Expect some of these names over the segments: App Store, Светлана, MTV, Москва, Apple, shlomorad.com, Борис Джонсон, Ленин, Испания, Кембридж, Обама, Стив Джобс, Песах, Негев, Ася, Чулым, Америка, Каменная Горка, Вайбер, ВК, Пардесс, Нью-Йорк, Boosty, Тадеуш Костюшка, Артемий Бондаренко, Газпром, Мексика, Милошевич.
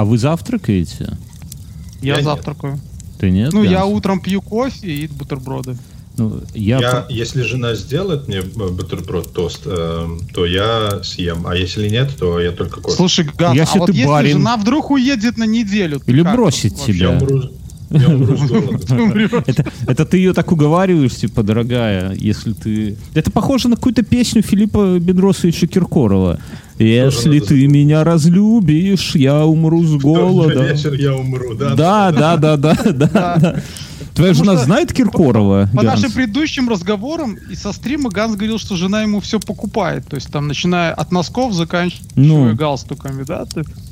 А вы завтракаете? Я завтракаю. Нет. Ты нет? Ну, Ганс? Я утром пью кофе и бутерброды. Ну, я, если жена сделает мне бутерброд, тост, то я съем. А если нет, то я только кофе. Слушай, Ганс, если а вот если барин... жена вдруг уедет на неделю... Или бросит тебя. Это ты ее так уговариваешь, типа, дорогая, если ты... Это похоже на какую-то песню Филиппа Бедросовича Киркорова. Если ты меня разлюбишь, я умру с голода. Вечер я умру, да? Да. Твоя жена знает Киркорова? По нашим предыдущим разговорам и со стрима Ганс говорил, что жена ему все покупает. То есть там, начиная от носков, заканчивая галстуками, да?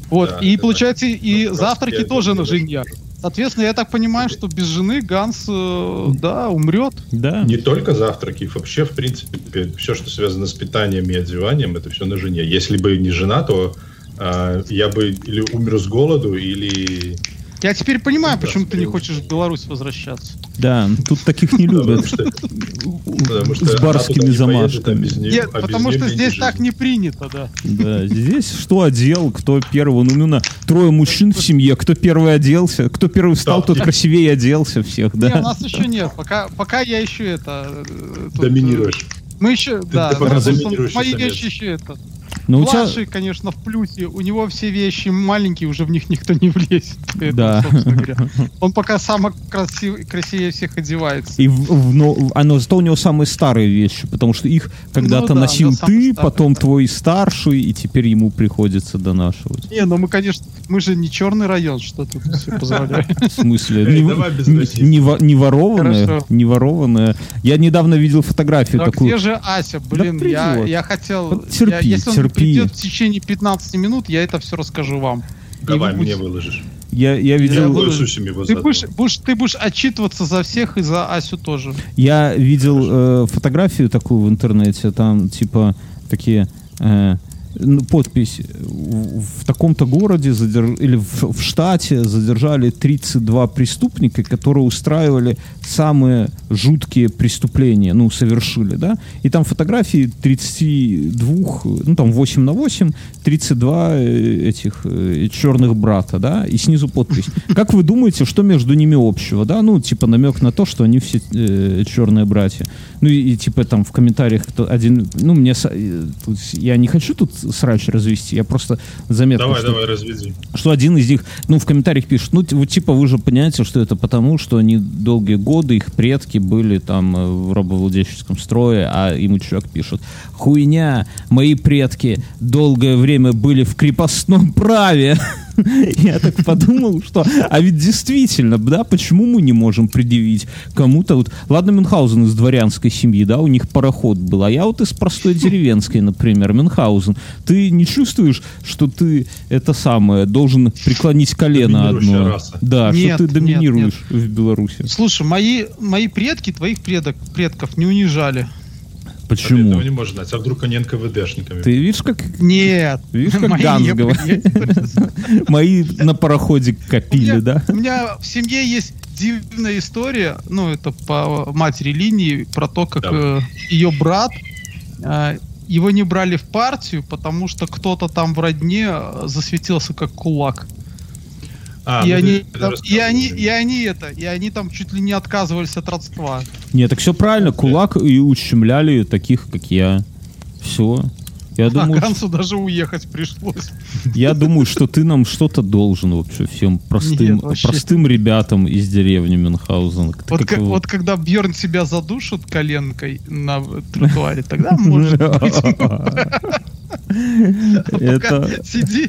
Вот, и получается, и завтраки тоже на жене. Соответственно, я так понимаю, что без жены Ганс, да, умрет. Да. Не только завтраки, вообще, в принципе, все, что связано с питанием и одеванием, это все на жене. Если бы не жена, то я бы или умер с голоду, или... Я теперь понимаю, почему ты не хочешь в Беларусь возвращаться. Да, тут таких не любят. С барскими замашками. Потому что здесь так не принято, да. Да, здесь что одел, кто первый. Ну, трое мужчин в семье, кто первый оделся, кто первый встал, тот красивее оделся всех, да. Нет, нас еще нет, пока я еще это... Доминируешь. Мы еще, да, мои вещи еще это... Младший, конечно, в плюсе. У него все вещи маленькие, уже в них никто не влезет. Да. Он пока самый красивее всех одевается. И но зато у него самые старые вещи, потому что их когда-то носил ты, потом твой старший, и теперь ему приходится донашивать. Не, ну мы, конечно, мы же не черный район, что тут все позволяем. В смысле? Не ворованное. Я недавно видел фотографию такую. Где же Ася? Блин, я хотел... Если он придет в течение 15 минут, я это все расскажу вам. Давай, мне выложишь. Я видел... Ты будешь отчитываться за всех и за Асю тоже. Я видел фотографию такую в интернете, там типа такие... подпись. В таком-то городе или в штате задержали 32 преступника, которые устраивали самые жуткие преступления, ну, совершили, да? И там фотографии 32, ну, там 8x8, 32 этих черных брата, да? И снизу подпись. Как вы думаете, что между ними общего, да? Ну, типа намек на то, что они все черные братья. Ну, и типа там в комментариях кто один... Ну, мне... Я не хочу тут срач развести. Я просто заметил, что один из них, ну, в комментариях пишет, ну, типа, вы же понимаете, что это потому, что они долгие годы, их предки были там в рабовладельческом строе, а ему чувак пишет: хуйня, мои предки долгое время были в крепостном праве. Я так подумал, что... А ведь действительно, да, почему мы не можем предъявить кому-то... Вот, ладно, Мюнхгаузен из дворянской семьи, да, у них пароход был, а я вот из простой деревенской, например, Мюнхгаузен. Ты не чувствуешь, что ты это самое, должен преклонить колено одно? Раса. Да, нет, что ты доминируешь в Беларуси. Слушай, мои предки твоих предков не унижали. Почему? Этого не может знать. А вдруг они НКВДшниками? Ты видишь, как... Нет. Видишь, как Ганс говорит? Мои на пароходе копили, да? У меня в семье есть дивная история, ну, это по матери линии, про то, как ее брат... Его не брали в партию, потому что кто-то там в родне засветился как кулак. И они там чуть ли не отказывались от родства. Нет, так все правильно. Кулак и ущемляли таких, как я. Все. Я думаю, Гансу даже уехать пришлось. Я думаю, что ты нам что-то должен вообще всем простым ребятам из деревни Мюнхгаузена. Вот когда Бьёрн себя задушит коленкой на тротуаре, тогда может быть. Сиди...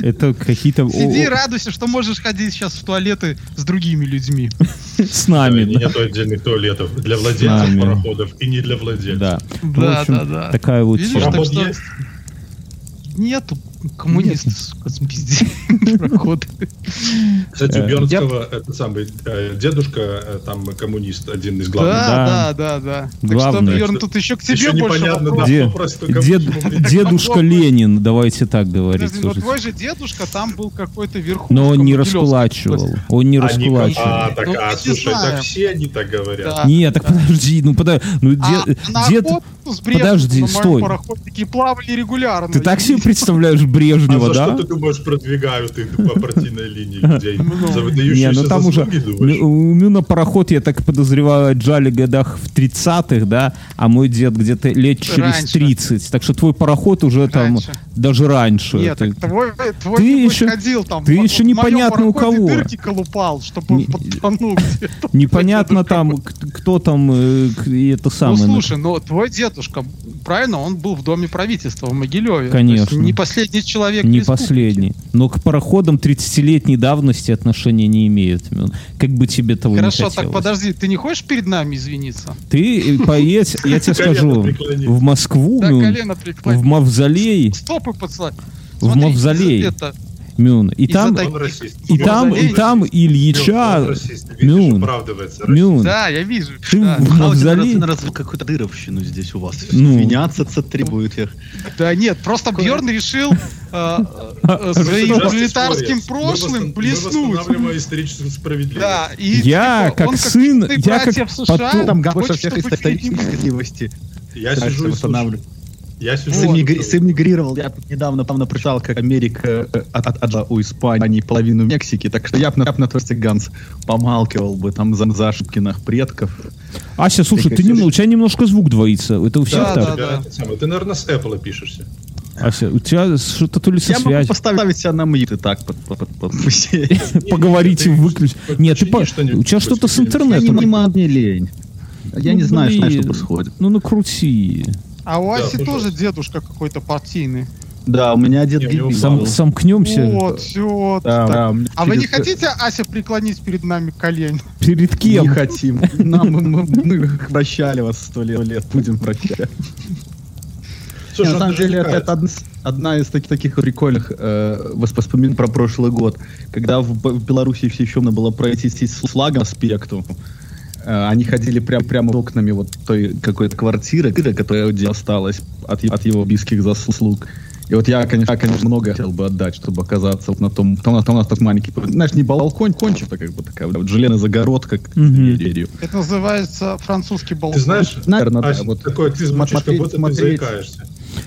Это какие-то... Сиди, радуйся, что можешь ходить сейчас в туалеты с другими людьми. С нами. Нет отдельных туалетов для владельцев пароходов и не для владельцев. Да. Такая вот... Нету коммунистов, сука, пиздец, проходы. Кстати, у Бьёрнского дедушка, там коммунист, один из главных. Да. Так что, Бьёрн, тут еще к тебе больше вопросов. Дедушка Ленин, давайте так говорить. Твой же дедушка там был какой-то верхушка. Но он не раскулачивал. А, слушай, так все они так говорят. Нет, так подожди. Подожди, стой. Пароходники плавали регулярно. Ты так себе представляешь Брежнева, да? А что ты думаешь, продвигают их по партийной линии людей? За выдающиеся заслуги, думаешь? У Мюна пароход, я так подозреваю, отжали годах в 30-х, да? А мой дед где-то лет через 30. Так что твой пароход уже там даже раньше. Нет, твой не ходил там. Ты еще непонятно у кого. Дырки колупал, чтобы подтонуть. Непонятно там, кто там это самое. Ну, слушай, ну твой дедушка, правильно, он был в доме правительства в Могилеве. Конечно. Не последний человек. Не последний. Но к пароходам 30-летней давности отношения не имеют. Как бы тебе того не хотелось. Хорошо, так подожди, ты не хочешь перед нами извиниться? Ты поедь, я тебе скажу, в Москву, в Мавзолей. Стопы подслать. В Мавзолей. Мюн. И там Ильича. Мюн. Мюн. Да, я вижу. Ты в Мавзолее. Какую-то дыровщину здесь у вас. Меняться требует. Да нет, просто Бьёрн решил своим милитарским прошлым блеснуть. Да, я как сын, я как потом больше всех исторических. Я сижу и слушаю. Я сэмигрировал. Я недавно там напряжал, как Америка отдала у Испании половину Мексики. Так что я бы на Троцкий Ганс помалкивал бы там за ошибки наших предков. Ася, слушай, у тебя немножко звук двоится. Это у всех так? Да. Ты, наверное, с Apple пишешься. Ася, у тебя что-то то ли со связью. Я могу поставить себя на мьют и так поговорите, выключить. Нет, у тебя что-то с интернетом. Мне лень. Я не знаю, что происходит. Ну, накрути. А у Аси тоже дедушка какой-то партийный. Да, у меня дед сомкнемся. Вот, все. Да, а вы не хотите, Ася, преклонить перед нами колени? Перед кем? Не хотим. Мы прощали вас 100 лет. Будем прощать. Слушай, на самом деле, это одна из таких прикольных воспоминаний про прошлый год. Когда в Беларуси все еще надо было пройти с флагом по спектру. Они ходили прямо окнами вот той какой-то квартиры, которая осталась от его близких заслуг. И вот я, конечно, много хотел бы отдать, чтобы оказаться вот на том... Там у нас так маленький... Знаешь, не балкон, кончик-то как бы такая вот железная загородка. Это называется французский балкон. Ты знаешь, наверное, да, вот такое, ты звучишь, как будто ты заикаешься.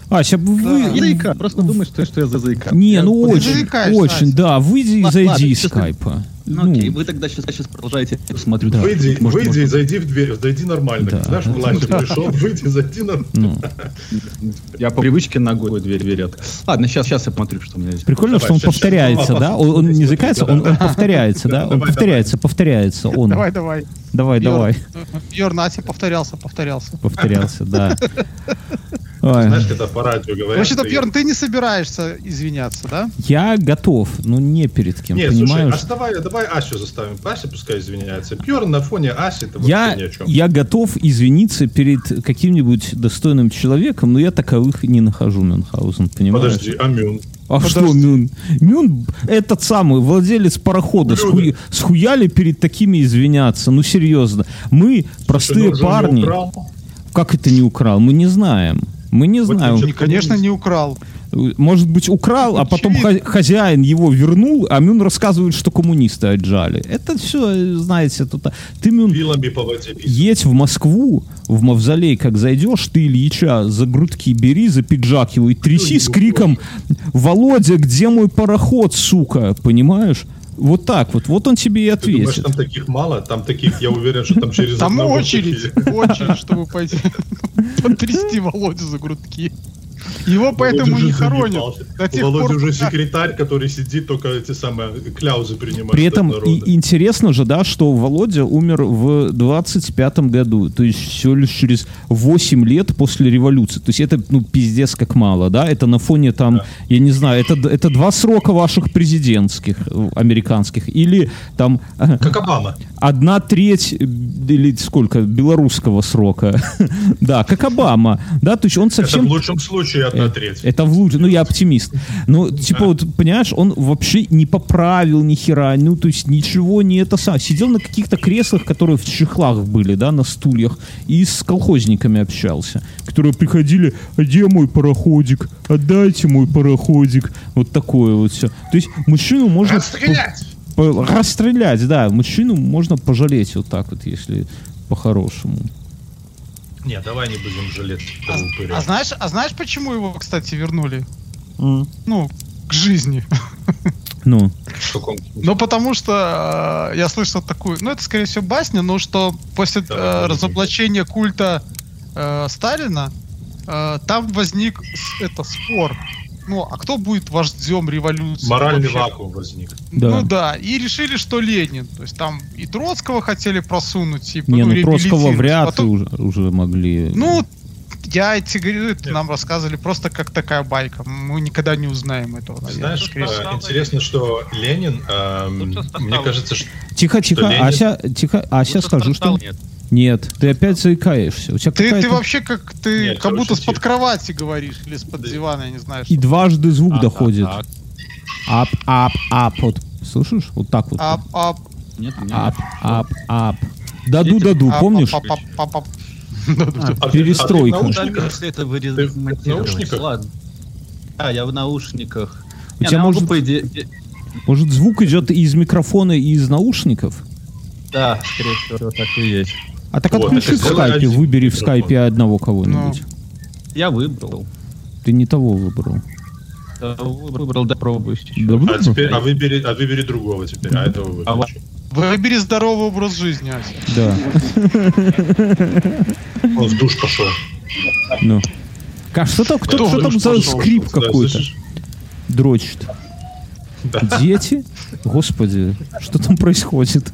Ася, заикаюсь, просто думаешь, что я заикаюсь. Не, ну очень, да, выйди и зайди из скайпа. Ну, окей, вы тогда сейчас продолжаете. Смотрю, да. Выйди и зайди в дверь, зайди нормально. Да. Знаешь, младший пришел, выйди, зайди нормально. Я по привычке ногой дверь открыл. Ладно, сейчас я посмотрю, что у меня здесь. Прикольно, что он повторяется, да? Он не заикается, он повторяется, да? Он повторяется. Давай. Бьёрн, Ася повторялся. Повторялся, да. Знаешь, когда по радио говорят... Вообще-то, Бьёрн, ты не собираешься извиняться, да? Я готов, но не перед кем, понимаешь? Нет, слушай, давай Асю заставим. Ася пускай извиняется. Бьёрн на фоне Аси, это вообще ни о чем. Я готов извиниться перед каким-нибудь достойным человеком, но я таковых не нахожу, Мюнхгаузен, понимаешь? Подожди, а Мюн? А что Мюн? Мюн этот самый владелец парохода. Схуяли перед такими извиняться? Ну, серьезно. Мы, простые парни... Как это не украл? Мы не знаем. Конечно, не украл. Может быть, украл, а потом хозяин его вернул, а Мюн рассказывает, что коммунисты отжали. Это все, знаете, тут... Ты, Мюн, едь в Москву, в Мавзолей, как зайдешь, ты Ильича за грудки бери, за пиджак его и тряси с криком «Володя, где мой пароход, сука?» Понимаешь? Вот так вот. Вот он тебе и ответит. Ты думаешь, там таких мало? Там таких, я уверен, что там через одного... Там очередь, чтобы пойти потрясти Володю за грудки. Его поэтому не хоронят. Володя уже секретарь, который сидит, только эти самые кляузы принимает. При этом интересно же, да, что Володя умер в 25-м году, то есть всего лишь через 8 лет после революции. То есть это, ну, пиздец как мало, да? Это на фоне там, я не знаю, это 2 срока ваших президентских, американских, или там... Как Обама. 1/3, или сколько, белорусского срока. Да, как Обама. Да, то есть он совсем... Это в лучшем случае 1/3. Это в лучшем, ну я оптимист. Ну, типа, вот, понимаешь, он вообще не поправил ни хера, ну, то есть ничего не это сам. Сидел на каких-то креслах, которые в чехлах были, да, на стульях, и с колхозниками общался, которые приходили: «А где мой пароходик? Отдайте мой пароходик». Вот такое вот все. То есть мужчину можно... Расстрелять! Расстрелять, да. Мужчину можно пожалеть вот так вот, если по-хорошему. Не, давай не будем жалеть. А знаешь, почему его, кстати, вернули? ну, к жизни. Ну. Ну, потому что я слышал такую... Ну, это, скорее всего, басня, но что после разоблачения культа Сталина там возник это спор. Ну, а кто будет вождем революции? Моральный вакуум возник. Да. Ну да, и решили, что Ленин. То есть там и Троцкого хотели просунуть, типа, не, ну Троцкого вряд ли уже могли... Ну, я тебе говорю, это нам рассказывали просто как такая байка. Мы никогда не узнаем этого. Знаешь, интересно, что Ленин... мне кажется, что... Тихо, Ленин... Ася, скажу, что... Нет. Нет, ты опять заикаешься. У тебя ты вообще как ты нет, как будто с-под кровати говоришь или с-под дивана, я не знаю. И дважды звук доходит. Ап-ап-ап. Вот. Слышишь? Вот так вот. Ап-ап. Ап-ап-ап. Даду-даду, помнишь? Ап-ап-ап-ап. Перестройка. А ты в наушниках, если это вырезать. Ладно. Да, я в наушниках. У тебя может звук идет из микрофона и из наушников? Да, скорее всего, так и есть. А так вот, отключи в скайпе, выбери в скайпе одного кого-нибудь. Я выбрал. Ты не того выбрал. Да, выбрал, да, пробуй сейчас. Да, теперь, выбери другого теперь, а этого выключи. Выбери здоровый образ жизни, Ася. Да. Он в душ пошел. Ну. Что там за скрип какой-то? Дрочит. Дети? Господи, что там происходит?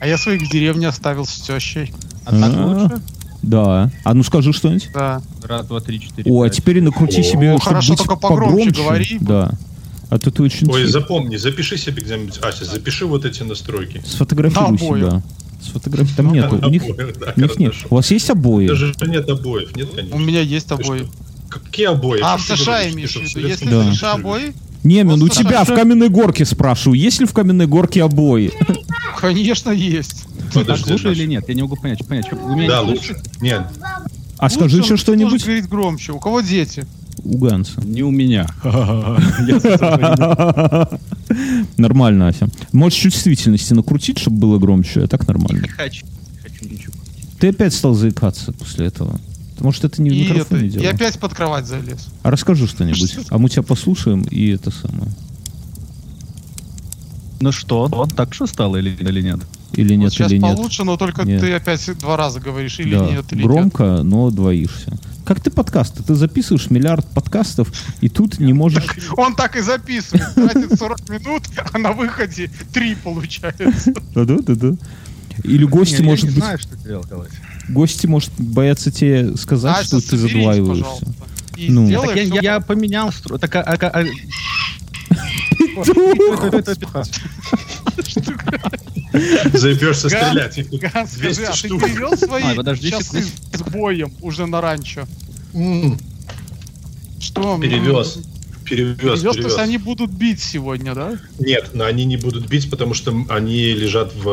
А я своих в деревне оставил с тещей. А так лучше? Да. А ну скажи что-нибудь. Да. Раз, два, три, четыре. О, а теперь накрути себе, чтобы быть только погромче. Говори. Да. А то ты очень... Ой, запомни, запиши себе где-нибудь, Ася, запиши вот эти настройки. Сфотографируй себя. Сфотографируй. Там нету. У них нет. У вас есть обои? Даже нет обоев. Нет, конечно. У меня есть обои. Какие обои? А в США имеешь в виду? Если в США обои? Немин, у тебя в Каменной Горке спрашиваю, есть ли в Каменной Горке обои? Конечно, есть. Подожди, лучше или нет? Я не могу понять. Да, лучше. Нет. А скажи еще что-нибудь. Лучше говорить громче. У кого дети? У Ганса. Не у меня. Нормально, Ася. Можешь чувствительности накрутить, чтобы было громче. А так нормально. Не хочу. Ты опять стал заикаться после этого. Может, это не в микрофоне дело? Я опять под кровать залез. А расскажи что-нибудь. А мы тебя послушаем и это самое. Ну что, вот так что стало или нет? Или нет, вот сейчас или нет. Сейчас получше, но только нет. Ты опять два раза говоришь или да. Нет, или громко, нет. Но двоишься. Как ты подкасты? Ты записываешь миллиард подкастов, и тут не можешь... Он так и записывает. Тратит 40 минут, а на выходе 3 получается. Да-да-да. Или гости, может быть... Я не знаю, что ты делал, Калач. Гости, может, боятся тебе сказать, что ты задваиваешься. Ну, я поменял... Заебешься стрелять. Ганс, скажи, а ты перевел свои часы с боем уже на ранчо? Что? Перевез. То есть они будут бить сегодня, да? Нет, но они не будут бить, потому что они лежат в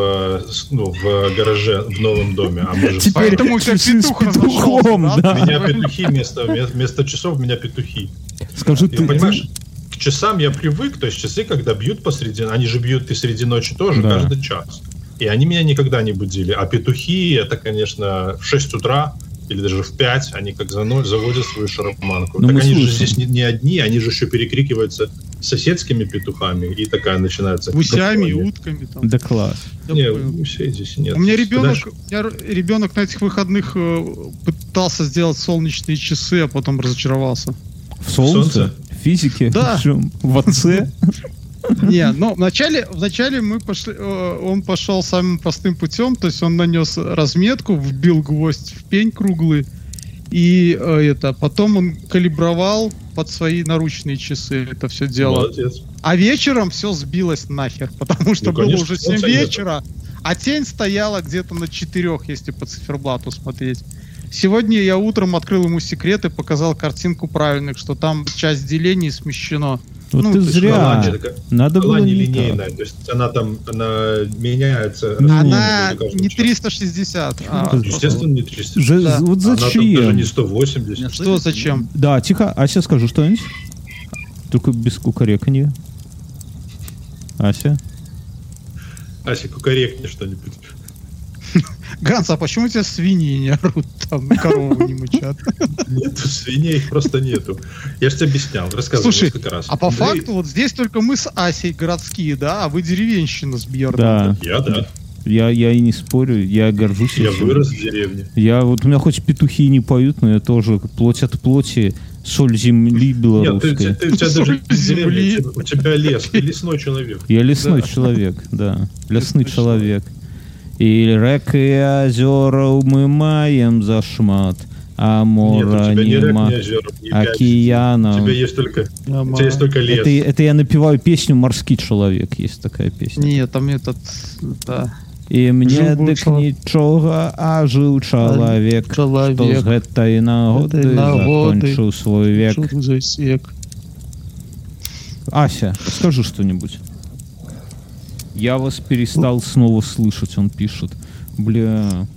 гараже, в новом доме. Поэтому у тебя петух разошелся. У меня петухи вместо часов, у меня петухи. Скажи, ты понимаешь? К часам я привык, то есть часы, когда бьют посреди... Они же бьют и среди ночи тоже, да. Каждый час. И они меня никогда не будили. А петухи, это, конечно, в 6 утра или даже в 5, они как за ноль заводят свою шарманку. Но так они слышим. Же здесь не одни, они же еще перекрикиваются соседскими петухами. И такая начинается... Гусями, утками. Там. Да класс. Нет, гусей здесь нет. У меня ребенок на этих выходных пытался сделать солнечные часы, а потом разочаровался. В солнце? В физике? Да. В отце? Не, но вначале он пошел самым простым путем, то есть он нанес разметку, вбил гвоздь в пень круглый, и потом он калибровал под свои наручные часы это все дело. Молодец. А вечером все сбилось нахер, потому что было уже 7 вечера, а тень стояла где-то на 4, если по циферблату смотреть. Сегодня я утром открыл ему секрет и показал картинку правильных, что там часть делений смещена. Вот ты зря. Надо было нелинейная, то есть она меняется. Она не 360. Естественно, не 360. Да. Вот зачем? Она даже не 180. Что зачем? Да, тихо. Ася, скажу что-нибудь. Только без кукареканья. Ася? Ася, кукарекни что-нибудь. Ганс, а почему у тебя свиньи не орут там, коровы не мычат? Нет, свиней их просто нету. Я же тебе объяснял, рассказывал несколько раз. А по факту вот здесь только мы с Асей городские, да? А вы деревенщина с Бьёрном. Да. Я и не спорю, я горжусь. Я вырос в деревне. Вот у меня хоть петухи не поют, но я тоже плоть от плоти, соль земли белорусской. Нет, ты у тебя даже земли, у тебя лес, ты лесной человек. Я лесной человек, да. Лесный человек. И рек и озера умываем за шмат, а мора нема, океаном. У тебя есть только лес. Это я напеваю песню «Морский человек». Есть такая песня. Нет, там этот... Да. И мне дык ничего, а жил человек. Что с этой нагоды закончил свой век. Ася, скажи что-нибудь. Я вас перестал снова слышать, он пишет. Блин,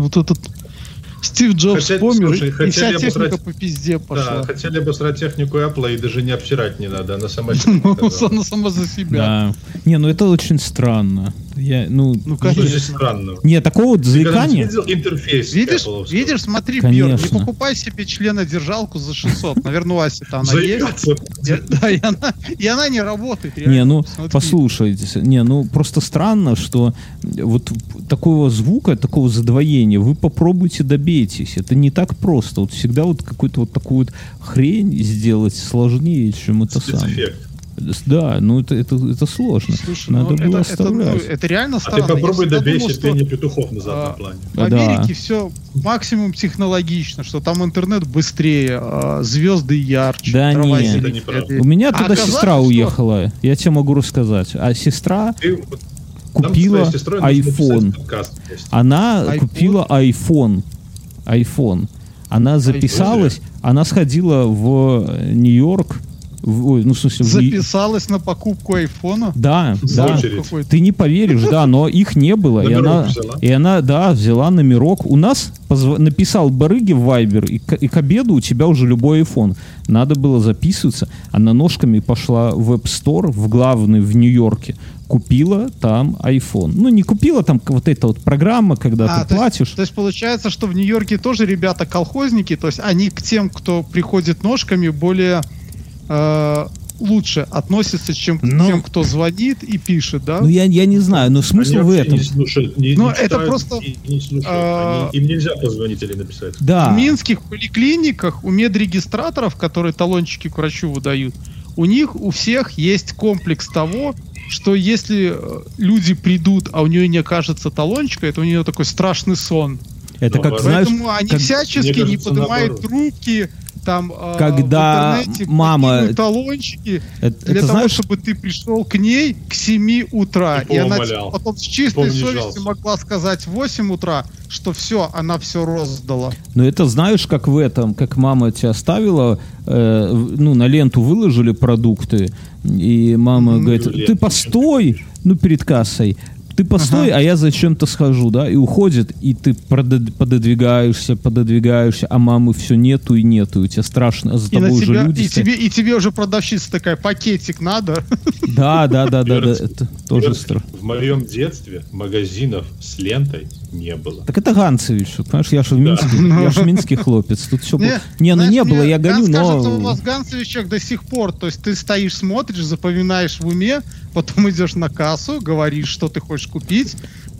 вот этот Стив Джобс помер, и вся техника по пизде пошла. Да, хотели обосрать технику Apple, и даже не обсирать не надо, она сама за себя. Не, ну это очень странно. Конечно, странно. Не, такого вот заикания. Видишь, смотри, Бьёрн, не покупай себе членодержалку за 600. Наверное, у Аси-то она есть. Да, и она не работает. Не, ну, послушайте. Не, ну, просто странно, что вот такого звука, такого задвоения вы попробуйте добейтесь. Это не так просто. Вот всегда вот какую-то вот такую вот хрень сделать сложнее, чем это самое. Да, ну это сложно. Слушай, надо было оставлять. Это реально странно. А ты попробуй добейся пения петухов на заднем плане. В Америке все максимум технологично, что там интернет быстрее, звезды ярче. Да нет, это неправда. У меня туда сестра уехала, я тебе могу рассказать. А сестра купила iPhone. Она купила iPhone. Она записалась, она сходила в Нью-Йорк. Записалась на покупку айфона? Да. Ты не поверишь, да, но их не было. И она взяла номерок. У нас написал барыги в Вайбер, и к обеду у тебя уже любой айфон. Надо было записываться. Она ножками пошла в App Store, в главный в Нью-Йорке. Купила там iPhone. Ну, не купила там вот эта вот программа, когда ты платишь. То есть получается, что в Нью-Йорке тоже ребята колхозники, то есть они к тем, кто приходит ножками, более... лучше относится, чем к тем, кто звонит и пишет, да? Ну, я не знаю, но смысл в этом. Им нельзя позвонить или написать. Да. В минских поликлиниках у медрегистраторов, которые талончики к врачу выдают, у них у всех есть комплекс того, что если люди придут, а у нее не окажется талончика, это у нее такой страшный сон. Это как, знаешь, поэтому они всячески не поднимают трубки, там, когда мама талончики для того, чтобы ты пришел к ней к 7 утра. И она потом с чистой совестью могла сказать в 8 утра, что все, она все раздала. Но это знаешь, как в этом, как мама тебя оставила, на ленту выложили продукты, и мама говорит, ты постой, перед кассой. Ты постой, а я зачем-то схожу, да, и уходит, и ты пододвигаешься, а мамы все нету и нету, и тебе страшно, а за тобой уже люди стоят. И тебе уже продавщица такая, пакетик надо. Да, это тоже страшно. В моем детстве магазинов с лентой не было. Так это Ганцевич, понимаешь, я же минский хлопец, тут все было. Не было, я гоню, но... Кажется, у вас в Ганцевичах до сих пор, то есть ты стоишь, смотришь, запоминаешь в уме, потом идешь на кассу, говоришь, что ты хочешь купить,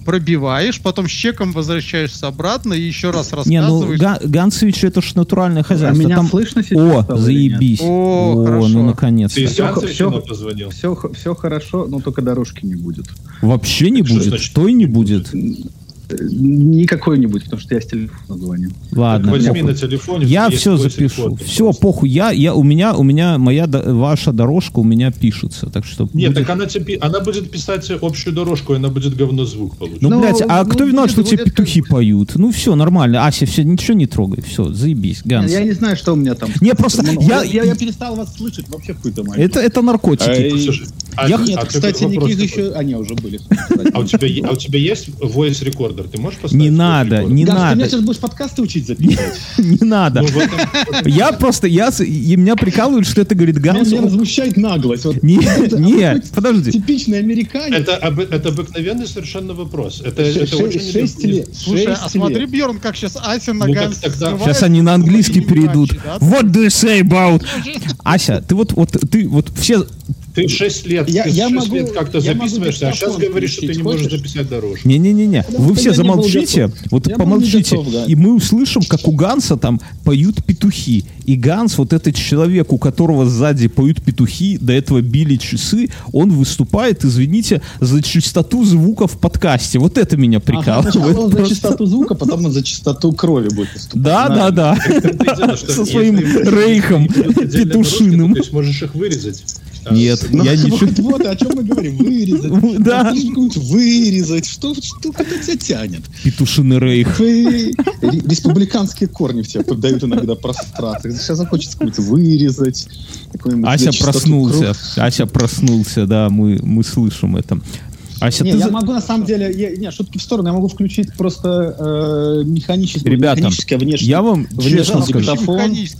пробиваешь, потом с чеком возвращаешься обратно и еще раз рассказываешь. Ганцевич, это же натуральное хозяйство. Меня там... слышно сейчас? О, заебись. О, хорошо. Ну наконец-то. Ты все позвонил. Все хорошо, но только дорожки не будет. Вообще не что будет? Значит, что и не будет? Никакой-нибудь, потому что я с телефона звоню. Ладно. Возьми на телефоне. Я все запишу. Телефон, все, похуй. Ваша дорожка у меня пишется. Так что нет, так она будет писать общую дорожку, и она будет говнозвук получать. Кто виноват, что тебе петухи поют? Ну все, нормально. Ася, все, ничего не трогай. Все, заебись, Ганс. Я не знаю, что у меня там. Не, просто я перестал вас слышать вообще в какой-то момент. Это наркотики. Нет, кстати, никаких еще... Они уже были. А у тебя есть voice recorder? Ты можешь поставить? Не надо, не надо. Ты меня сейчас будешь подкасты учить записывать. Не надо. Я просто... Меня прикалывают, что это, говорит, Ганс... Меня возмущает наглость. Нет, подожди. Типичный американец. Это обыкновенный совершенно вопрос. Это очень... 6 лет. Слушай, а смотри, Бьёрн, как сейчас Ася на Ганс... Сейчас они на английский перейдут. What do you say about... Ася, ты вот все... Ты 6 лет, лет как-то записываешься, а сейчас говоришь, что ты не можешь записать дороже. Не-не-не, вы все замолчите, вот помолчите, готов, да. И мы услышим, как у Ганса там поют петухи. И Ганс, вот этот человек, у которого сзади поют петухи, до этого били часы, он выступает, извините, за чистоту звука в подкасте. Вот это меня прикалывает. Ага, он за чистоту звука, потом он за чистоту крови будет выступать. Да-да-да, со своим рейхом петушиным. Ты сможешь их вырезать. Нет, я не чувствую. Вот о чем мы говорим. Вырезать. Да. Вырезать. Что куда тебя тянет? Петушиный рейх. Республиканские корни все поддают иногда прострации. Сейчас захочется какую-то вырезать. Ася проснулся. Ася проснулся, да, мы слышим это. Ася, я могу на самом деле... шутки в сторону. Я могу включить просто механическое внешнее. Я вам честно скажу.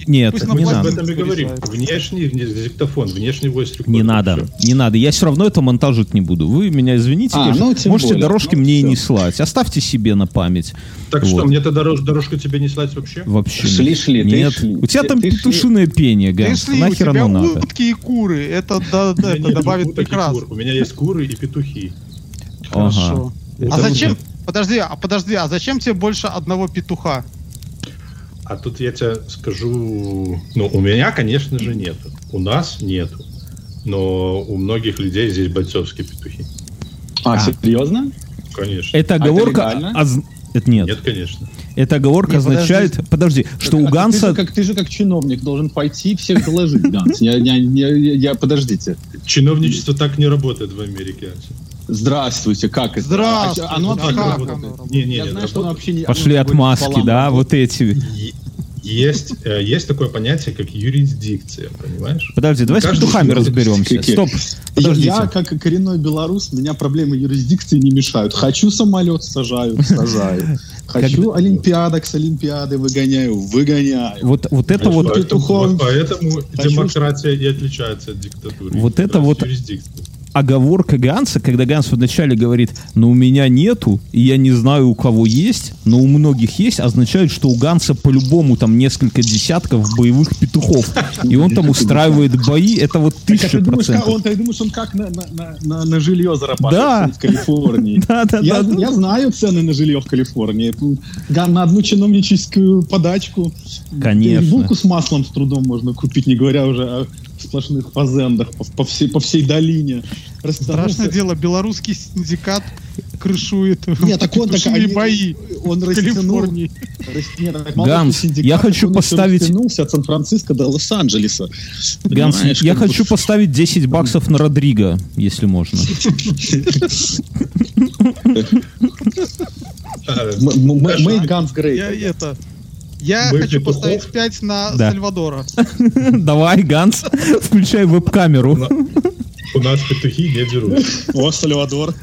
Нет, не надо. Об этом и говорим. Внешний диктофон, внешний voice recorder. Не надо, не надо. Я все равно это монтажить не буду. Вы меня извините. Можете дорожки мне и не слать. Оставьте себе на память. Так что, мне-то дорожку тебе не слать вообще? Вообще. Шли. Нет. У тебя там петушиное пение, Ганс. Нахер оно надо. У тебя утки и куры. Это добавит прекрасно. У меня есть куры и петухи. Хорошо. Ага. Зачем? Подожди, зачем тебе больше одного петуха? А тут я тебе скажу, у меня, конечно же, нету. У нас нету. Но у многих людей здесь бойцовские петухи. Серьезно? Конечно. Это оговорка. Это нет. Нет, конечно. Эта оговорка означает... Подожди, что у Ганса... Ты же как чиновник должен пойти и всех доложить, Ганс. Подождите. Чиновничество так не работает в Америке. Здравствуйте, как это? Здравствуйте. Оно как работает? Я знаю, что оно вообще не... Пошли от маски, да, вот эти... Есть такое понятие, как юрисдикция, понимаешь? Подожди, давай с петухами разберемся. Стоп, подождите. Я, как коренной белорус, меня проблемы юрисдикции не мешают. Хочу самолет, сажаю. Хочу олимпиадок с олимпиады, выгоняю. Вот это вот... Петухом. Поэтому демократия и отличается от диктатуры. Вот это вот... Оговорка Ганса, когда Ганс вначале говорит, но у меня нету, и я не знаю, у кого есть, но у многих есть, означает, что у Ганса по-любому там несколько десятков боевых петухов. И он там устраивает бои, это вот 1000%. Ты думаешь, он как на жилье зарабатывает в Калифорнии? Я знаю цены на жилье в Калифорнии. На одну чиновническую подачку булку с маслом с трудом можно купить, не говоря уже о сплошных фазендах по всей долине. Страшное дело, белорусский синдикат крышует. Нет, так он такой бои. Он растянулся. Ганс, я хочу поставить. Растянулся от Сан-Франциско до Лос-Анджелеса. Ганс, я хочу поставить $10 на Родриго, если можно. Мэй Ганс Грей. Я хочу поставить 5 на Сальвадора. Давай, Ганс, включай веб-камеру. У нас петухи не дерут. У вас Сальвадор.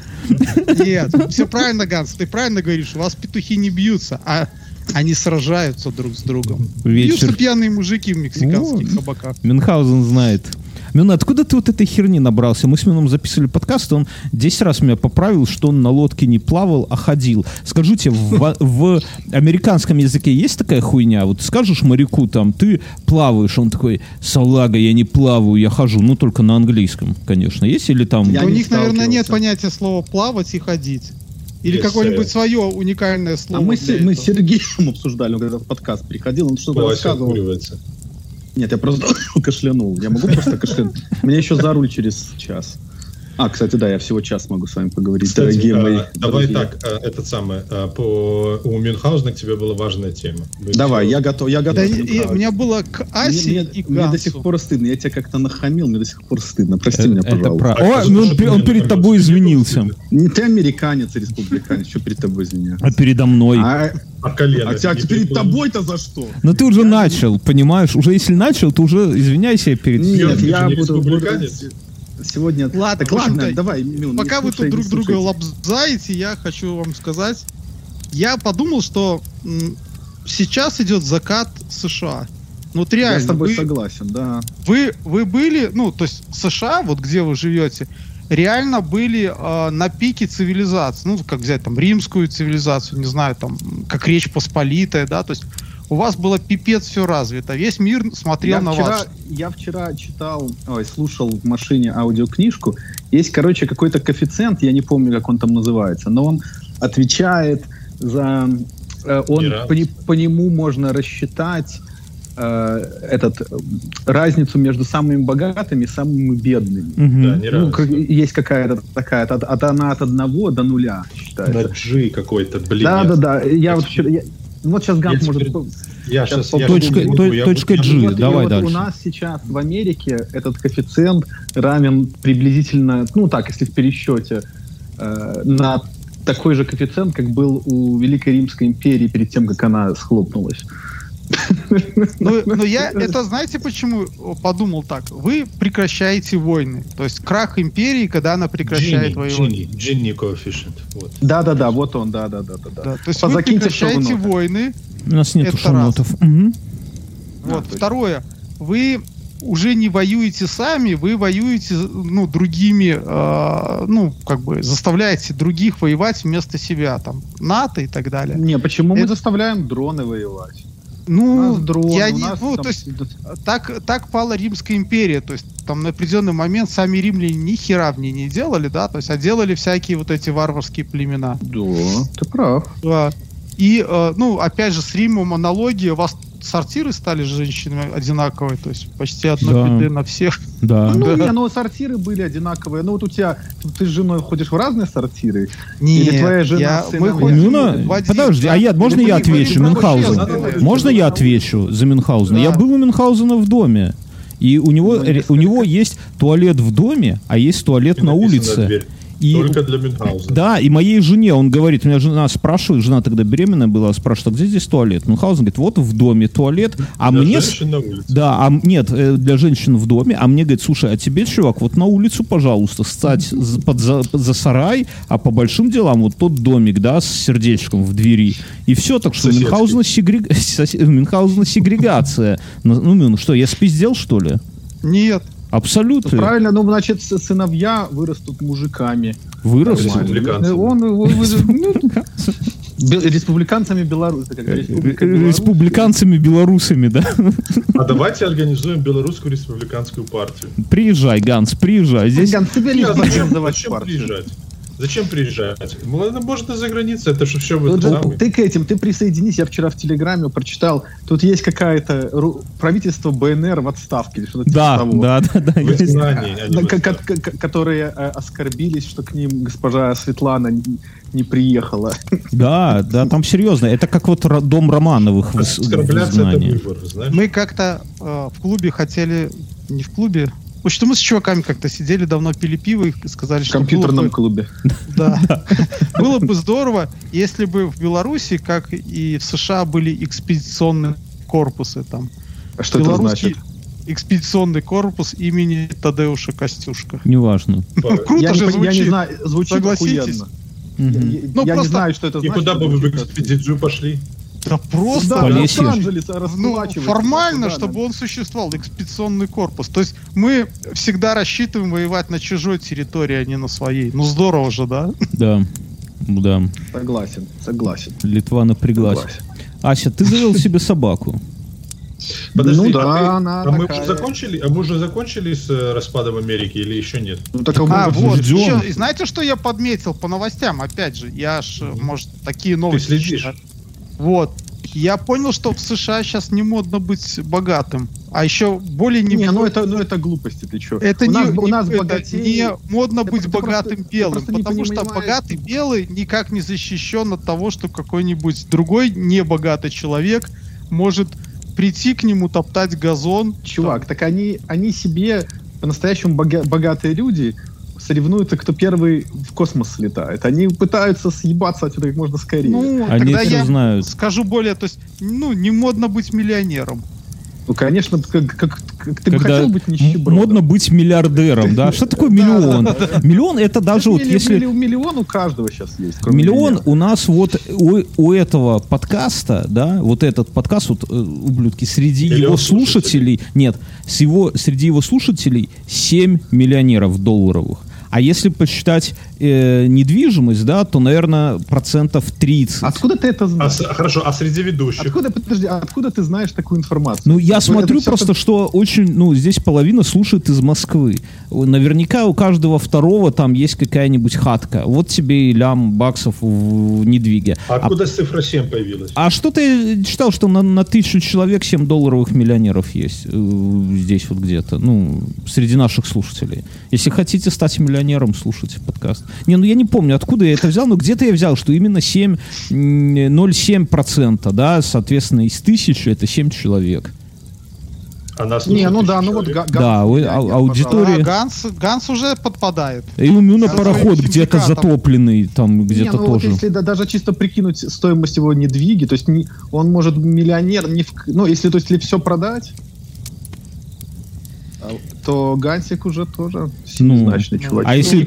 Нет, все правильно, Ганс, ты правильно говоришь. У вас петухи не бьются, а они сражаются друг с другом. Бьются пьяные мужики в мексиканских кабаках. Мюнхгаузен знает. Откуда ты вот этой херни набрался? Мы с Мином записывали подкаст, он 10 раз меня поправил, что он на лодке не плавал, а ходил. Скажу тебе, в американском языке есть такая хуйня? Вот скажешь моряку, там, ты плаваешь, он такой, салага, я не плаваю, я хожу. Только на английском, конечно. Есть или там... У них, наверное, нет понятия слова «плавать» и «ходить». Или какое-нибудь свое уникальное слово. А мы с Сергеем обсуждали, он когда в подкаст приходил, он что-то рассказывал. Нет, я просто кашлянул. Я могу просто кашлянуть? Мне еще за руль через час. Кстати, да, я всего час могу с вами поговорить, кстати, дорогие мои. Давай друзья. У Мюнхгаузена к тебе была важная тема. Давай, я готов. У меня было к Асе и Гансу. Мне до сих пор стыдно. Я тебя как-то нахамил, мне до сих пор стыдно. Прости меня, пожалуйста. Он перед тобой извинился. Не ты американец и республиканец, что перед тобой извиняться? А передо мной. А тебя перед тобой-то за что? Но ты уже начал, понимаешь? Уже если начал, то уже извиняйся перед... Нет, я буду... сегодня... Ладно, так, ладно, давай, Мюн. Пока вы тут друг друга лобзаете, я хочу вам сказать. Я подумал, что сейчас идет закат США. Вот реально. Я с тобой согласен, да. Вы были, ну, то есть США, вот где вы живете, реально были на пике цивилизации. Ну, как взять там римскую цивилизацию, не знаю, там, как Речь Посполитая, да, то есть у вас было пипец все развито. Весь мир смотрел на вас. Я вчера слушал в машине аудиокнижку. Есть, короче, какой-то коэффициент, я не помню, как он там называется, но он отвечает за... по нему можно рассчитать разницу между самыми богатыми и самыми бедными. Да, ну, есть какая-то такая, она от 1 до 0 считается. Да, G какой-то, блин. Да-да-да, я вот вчера... Вот сейчас Ганс может... Точка G, давай дальше. У нас сейчас в Америке этот коэффициент равен приблизительно, ну так, если в пересчете, на такой же коэффициент, как был у Великой Римской империи перед тем, как она схлопнулась. Но я, это знаете почему подумал так? Вы прекращаете войны. То есть крах империи, когда она прекращает воевать. Джинни коэффициент. Да-да-да, вот он, да-да-да. То есть вы прекращаете войны. У нас нет шоу-нотов. Вот, второе. Вы уже не воюете сами, вы воюете, ну, другими, ну, как бы, заставляете других воевать вместо себя, там, НАТО и так далее. Не, почему мы заставляем дроны воевать? Ну, так пала Римская империя, то есть там на определенный момент сами римляне ни хера в ней не делали, да, то есть, а делали всякие вот эти варварские племена. Да, ты прав. Да. И, ну, опять же, с Римом аналогия, у вас сортиры стали с женщинами одинаковые, то есть почти одно беды на всех. Да. Ну, да. Не, но сортиры были одинаковые. Ну, вот у тебя, ты с женой ходишь в разные сортиры? Нет. Или твоя жена с сыном? Подожди, можно я отвечу, Мюнхгаузен? Можно я отвечу за Мюнхгаузена? Да. Я был у Мюнхгаузена в доме. И у него есть туалет в доме, а есть туалет на улице. Только для Мюнхгаузена. Да, и моей жене, он говорит, у меня жена спрашивает, жена тогда беременная была, спрашивает, а где здесь туалет? Мюнхгаузен говорит, вот в доме туалет. А для женщин на улице. Да, нет, для женщин в доме. А мне говорит, слушай, а тебе, чувак, вот на улицу, пожалуйста, встать за сарай, а по большим делам вот тот домик, да, с сердечком в двери. И все, так что Мюнхгаузена сегрегация. Ну, что, я спиздел, что ли? Нет. Абсолютно. Правильно, ну, значит, сыновья вырастут мужиками. Республиканцами Беларуси. Республиканцами белорусами, да. А давайте организуем белорусскую республиканскую партию. Приезжай, Ганс, приезжай. Здесь Ганс, ты берешь партию. Зачем приезжать? Можно за границей, это же все будет самое. Ты к этим, ты присоединись. Я вчера в Телеграме прочитал, тут есть какая-то правительство БНР в отставке. Или что-то да. Есть, которые оскорбились, что к ним госпожа Светлана не приехала. Да, там серьезно. Это как вот дом Романовых в Изгнании. Мы как-то в клубе хотели... Не в клубе... В общем, мы с чуваками как-то сидели давно, пили пиво и сказали, что... В компьютерном клубе. Да. Было бы здорово, если бы в Беларуси, как и в США, были экспедиционные корпусы там. А что это значит? Экспедиционный корпус имени Тадеуша Костюшка. Неважно. Круто же звучит. Я не знаю, звучит охуенно. Я не знаю, что это значит. И куда бы вы в экспедицию пошли? Да просто формально, чтобы он существовал, экспедиционный корпус. То есть мы всегда рассчитываем воевать на чужой территории, а не на своей. Ну здорово же, да? Да. Согласен. Литва напряглась. Ася, ты завел себе собаку. Подожди, мы уже закончили с распадом Америки или еще нет? Ну, так вот, ждем. Еще, знаете, что я подметил по новостям? Опять же, я ж, может, такие новости... Ты следишь? Вот. Я понял, что в США сейчас не модно быть богатым. А еще более не... это глупости, ты что? Это не модно быть богатым белым, потому что богатый белый никак не защищен от того, что какой-нибудь другой небогатый человек может прийти к нему, топтать газон. Чувак, так они себе по-настоящему богатые люди... соревнуются, кто первый в космос слетает. Они пытаются съебаться отсюда как можно скорее. Ну, они тогда я знают. Скажу более, то есть, ну, не модно быть миллионером. Ну, конечно, как ты бы хотел быть нищебродом. Модно быть миллиардером, да? Что такое миллион? Миллион — это даже вот если... Миллион у каждого сейчас есть. Миллион у нас вот у этого подкаста, да, вот этот подкаст, вот, ублюдки, среди его слушателей... Нет, среди его слушателей 7 миллионеров долларовых. А если посчитать недвижимость, да, то, наверное, 30%. Откуда ты это знаешь? Хорошо, а среди ведущих? Откуда ты знаешь такую информацию? Ну, я смотрю просто, что очень, ну, здесь половина слушает из Москвы. Наверняка у каждого второго там есть какая-нибудь хатка. Вот тебе и лям баксов в недвиге. Откуда цифра 7 появилась? А что-то я читал, что на 1000 человек 7 долларовых миллионеров есть. Здесь вот где-то. Ну, среди наших слушателей. Если хотите стать миллионером, слушайте подкаст. Не, ну я не помню, откуда я это взял, но где-то я взял, что именно 0,7%, да, соответственно, из 1000 это 7 человек. Не, ну да, ну вот Ганс. Да, аудитория. Ганс уже подпадает. И у Мюна пароход где-то затопленный, там где-то не, ну тоже. Вот если да, даже чисто прикинуть стоимость его недвиги, то есть он может миллионер, не в, ну если, то есть, если все продать, то Гансик уже тоже семизначный чувак. А если,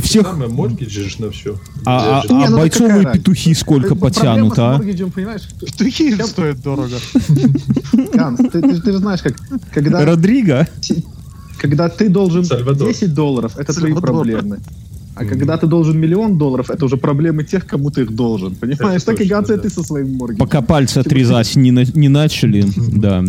всех... Моргиджишь на все. А бойцовые петухи сколько потянут, а? Петухи стоят дорого. Ганс, ты же знаешь, как... Родриго? Когда ты должен 10 долларов, это твои проблемы. А когда ты должен $1 миллион, это уже проблемы тех, кому ты их должен. Понимаешь? Это так точно, и Ганс, да. И ты со своим моргом. Пока пальцы отрезать не начали. Да.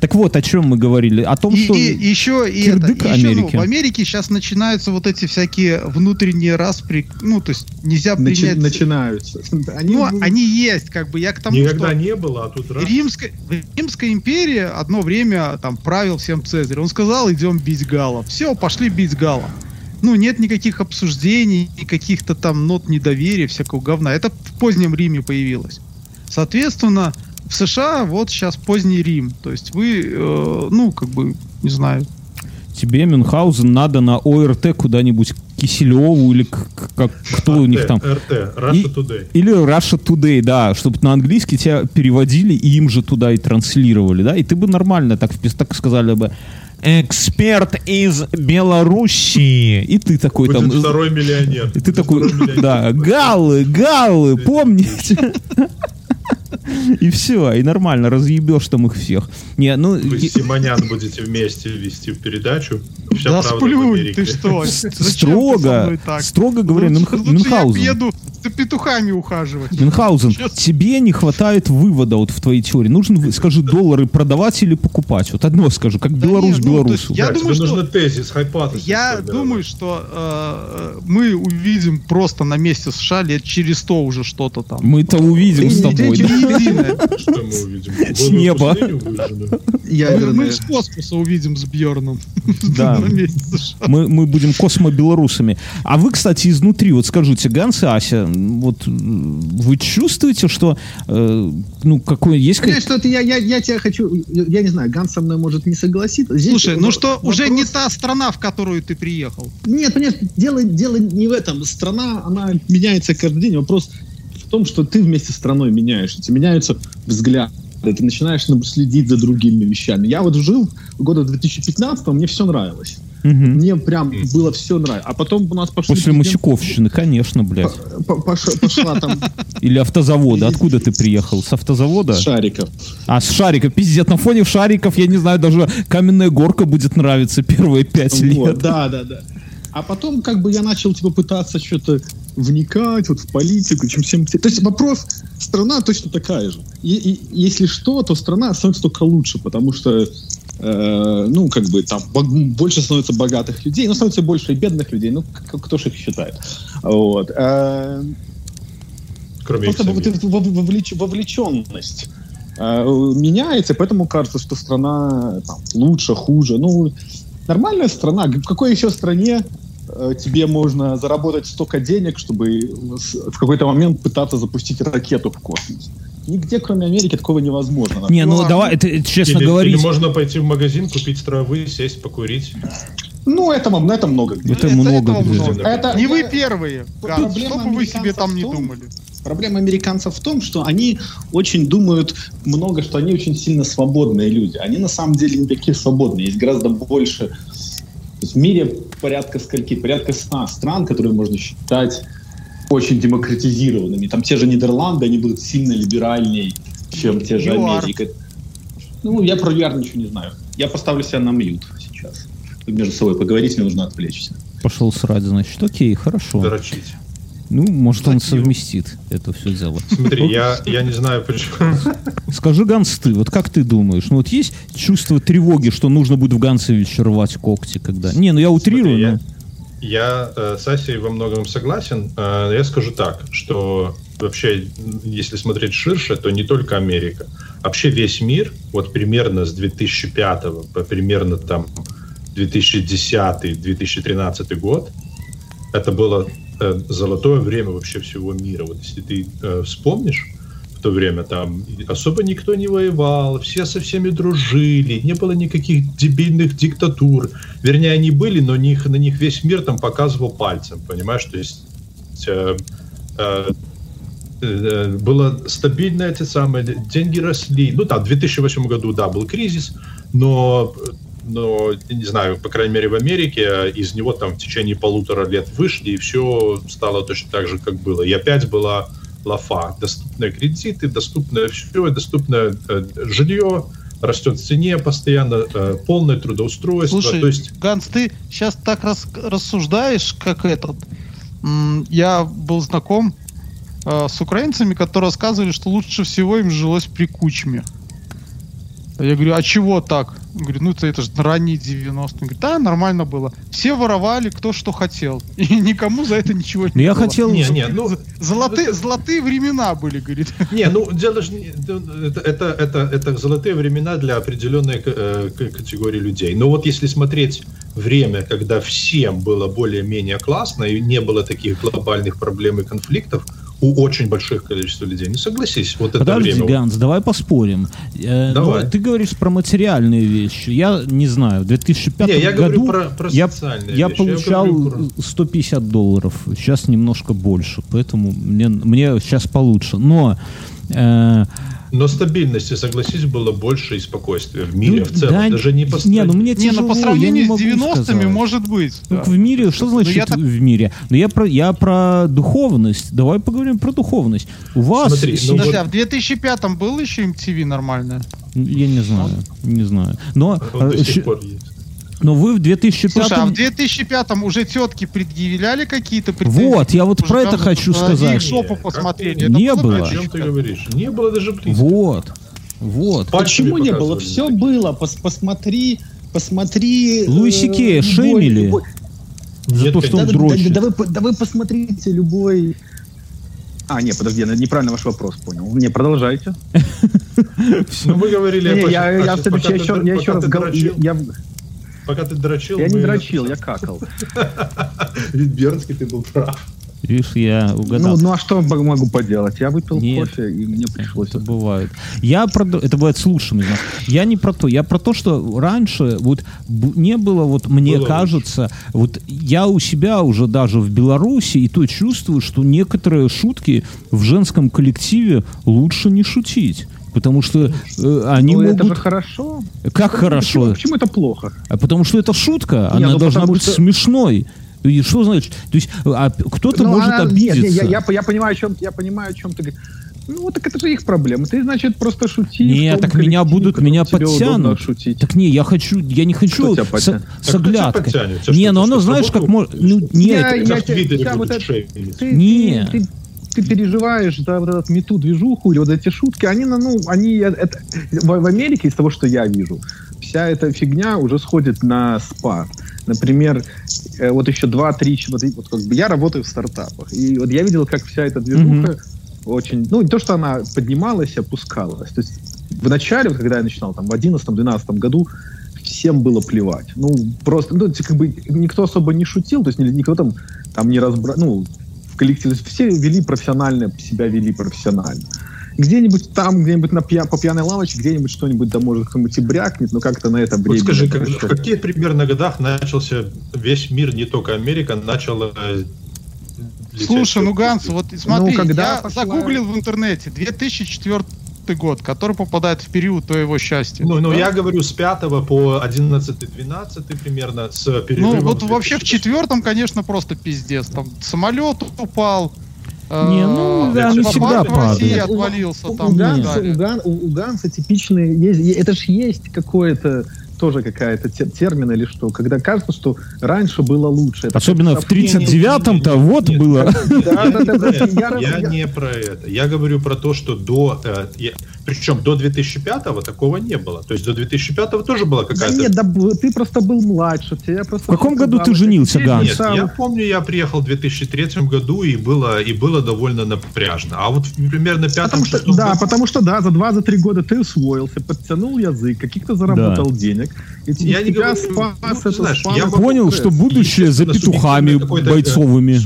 Так вот, о чем мы говорили? О том, что кирдык Америки. В Америке сейчас начинаются вот эти всякие внутренние распри... Ну, то есть нельзя принять... Начинаются. Ну, они есть, как бы. Я к тому, что... Никогда не было, а тут раз. Римская империя одно время там правил всем Цезарь. Он сказал, идем бить Гала. Все, пошли бить Гала. Ну, нет никаких обсуждений, каких-то там нот недоверия, всякого говна. Это в позднем Риме появилось. Соответственно, в США вот сейчас поздний Рим. То есть вы, ну, как бы, не знаю. Тебе, Мюнхгаузен, надо на ОРТ куда-нибудь к Киселеву или как, кто у них там. РТ, Russia Today. Или Russia Today, да, чтобы на английский тебя переводили и им же туда и транслировали, да. И ты бы нормально так сказали бы. Эксперт из Белоруссии. И ты такой будет там... второй миллионер. И ты такой, да, галы, помните? И все, и нормально, разъебешь там их всех. Не, ну... Вы с Симонян будете вместе вести передачу. Вся да сплюнь, ты что? Строго говоря, Мюнхгаузен. Я еду за петухами ухаживать. Мюнхгаузен, тебе не хватает вывода вот в твоей теории. Нужно, скажи, доллары продавать или покупать? Вот одно скажу, как белорус белорусу. Я думаю, что нужно тезис, хайпатус. Я думаю, что мы увидим просто на месте США лет через 100 уже что-то там. Мы это увидим с тобой. Что мы увидим? С неба. Мы с космоса увидим с Бьёрном. Да. Мы будем космобелорусами. А вы, кстати, изнутри, вот скажите, Ганс и Ася, вот вы чувствуете, что ну, какой есть... Понимаешь, что я тебя хочу... Я не знаю, Ганс со мной может не согласиться. Здесь слушай, ну что, вопрос... уже не та страна, в которую ты приехал. Нет, понимаешь, дело не в этом. Страна, она меняется каждый день. Вопрос... в том, что ты вместе с страной меняешься, тебе меняются взгляды, ты начинаешь следить за другими вещами. Я вот жил года в 2015, мне все нравилось. Угу. Мне прям было все нравилось. А потом у нас пошли... После Мосяковщины, конечно, блядь. Пошла там... Или автозавода. Откуда ты приехал? С автозавода? С Шариков. А, с Шариков. Пиздец, на фоне Шариков, я не знаю, даже Каменная Горка будет нравиться первые 5 лет. Да. А потом как бы я начал типа пытаться что-то вникать вот в политику, чем всем... То есть вопрос, страна точно такая же. И если что, то страна становится только лучше, потому что ну как бы там больше становится богатых людей, но становится больше и бедных людей, ну кто же их считает? Вот. Кроме просто вовлеченность меняется, поэтому кажется, что страна там, лучше, хуже, ну... Нормальная страна. В какой еще стране тебе можно заработать столько денег, чтобы в какой-то момент пытаться запустить ракету в космос? Нигде, кроме Америки, такого невозможно. Не, ну давай, это, честно говорить... Или можно пойти в магазин, купить травы, сесть, покурить. Ну, это много где. Это много где. Не вы первые, Ганс, что бы вы себе там не думали. Проблема американцев в том, что они очень думают много, что они очень сильно свободные люди. Они на самом деле не такие свободные. Есть гораздо больше. То есть в мире порядка скольки? Порядка 100 стран, которые можно считать очень демократизированными. Там те же Нидерланды, они будут сильно либеральнее, чем те же Америка. Ну, я про ЮАР ничего не знаю. Я поставлю себя на мьют сейчас. Вы между собой поговорите, мне нужно отвлечься. Пошел срать, значит. Окей, хорошо. Дрочить. Ну, может, он совместит это все дело. Смотри, я не знаю, почему. Скажи, Ганс, ты, вот как ты думаешь? Ну, вот есть чувство тревоги, что нужно будет в Ганцевич рвать когти когда? Не, ну я утрирую. Смотри, но... Я с Асей во многом согласен. Я скажу так, что вообще, если смотреть ширше, то не только Америка. Вообще весь мир, вот примерно с 2005 по примерно там 2010-2013 год, это было... золотое время вообще всего мира. Вот если ты вспомнишь, в то время там особо никто не воевал, все со всеми дружили, не было никаких дебильных диктатур. Вернее, они были, но на них весь мир там показывал пальцем, понимаешь? То есть было стабильно эти самые, деньги росли. Ну там, в 2008 году, да, был кризис, но, не знаю, по крайней мере в Америке из него там в течение 1,5 лет вышли, и все стало точно так же, как было. И опять была лафа. Доступные кредиты, доступное все, доступное жилье, растет в цене постоянно, полное трудоустройство. Слушай, то есть... Ганс, ты сейчас так рассуждаешь, как этот. Я был знаком с украинцами, которые рассказывали, что лучше всего им жилось при Кучме. Я говорю, а чего так? Он говорит, ну это же ранние 90-е. Он говорит, да, нормально было. Все воровали, кто что хотел. И никому за это ничего не было. Я хотел... Золотые времена были, говорит. Не, ну дело же... Это золотые времена для определенной категории людей. Но вот если смотреть время, когда всем было более-менее классно, и не было таких глобальных проблем и конфликтов, у очень больших количества людей. Не согласись, вот это подожди, время... Ганс, давай поспорим. Давай. Ты говоришь про материальные вещи. Я не знаю, в 2005 году... Я получал $150. Сейчас немножко больше. Поэтому мне сейчас получше. Но стабильности, согласись, было больше и спокойствия в мире в целом. Да, даже не по сравнению. Ну, мне тяжело, по сравнению с 90-ми, может быть. Да. В мире, что значит в мире? Но я про духовность. Давай поговорим про духовность. У вас... Смотри, а в 2005-м было еще MTV нормальное? Я не знаю. Не знаю. Но... Он до сих пор есть. Но вы в 2005-м... Слушай, а в 2005-м уже тетки предъявляли какие-то претензии? Вот, я вот про это хочу сказать. Жопу посмотрели. Не было. О чем ты говоришь? Не было даже близко. Вот. Почему не было? Все было. Посмотри... Луи Си Кея шеймили за то, что он дрочит. Да вы посмотрите любой... А, нет, подожди, я неправильно ваш вопрос понял. Не, продолжайте. Ну, вы говорили... Я в следующий еще раз говорю... Пока ты дрочил... Я не дрочил, я какал. Ведь Бьёрнский ты был прав. Видишь, я угадал. Ну а что могу поделать? Я выпил кофе, и мне пришлось... Это бывает. Это бывает с лучшими. Я не про то. Я про то, что раньше вот не было, вот мне кажется, вот я у себя уже даже в Беларуси и то чувствую, что некоторые шутки в женском коллективе лучше не шутить. Потому что они могут... это же хорошо. Как хорошо? Почему это плохо? Потому что это шутка. Она должна быть смешной. И что значит? То есть кто-то может обидеться. Нет, я понимаю, о чем ты говоришь. Ну, так это же их проблема. Ты, значит, просто шути. Нет, так меня подтянут. Так не, я не хочу с оглядкой. Не, ну оно, знаешь, как можно... Нет. Ты переживаешь за вот этот мету движуху или вот эти шутки, в Америке, из того, что я вижу, вся эта фигня уже сходит на спад. Например, вот еще 2-3, вот как бы я работаю в стартапах, и вот я видел, как вся эта движуха очень, не то, что она поднималась, опускалась. То есть в начале, вот, когда я начинал, там, в 2011-2012 году, всем было плевать. Ну, просто, как бы никто особо не шутил, то есть никто там не разбрал, коллектив. Все себя вели профессионально. Где-нибудь там, где-нибудь по пьяной лавочке, где-нибудь что-нибудь, да, может, кто-нибудь и брякнет, но как-то на это время. Вот скажи, в каких примерно годах начался весь мир, не только Америка, начала Слушай, ну Ганс, вот смотри, ну, я загуглил в интернете 2004 год, который попадает в период твоего счастья. Ну, я говорю с 5 по 11-12 примерно, с перерывом. Ну, вот вообще в четвертом, конечно, просто пиздец. Там самолет упал. Не, ну, да, он всегда падает. У Ганса типичные... Это же есть какое-то... тоже какая-то термин или что, когда кажется, что раньше было лучше. Это особенно в 39-м-то вот нет, было. Я не про это. Я говорю про то, что до... Причем до 2005-го такого не было. То есть до 2005-го тоже была какая-то... Да нет, да, ты просто был младше. Тебя просто в каком году ты женился, Ганс? Нет, я помню, я приехал в 2003 году, и было довольно напряжно. А вот примерно в 5-м... Да, потому что, да, за 2-3 года ты усвоился, подтянул язык, каких-то заработал денег. Я не говорю... Я понял, что будущее за петухами бойцовыми...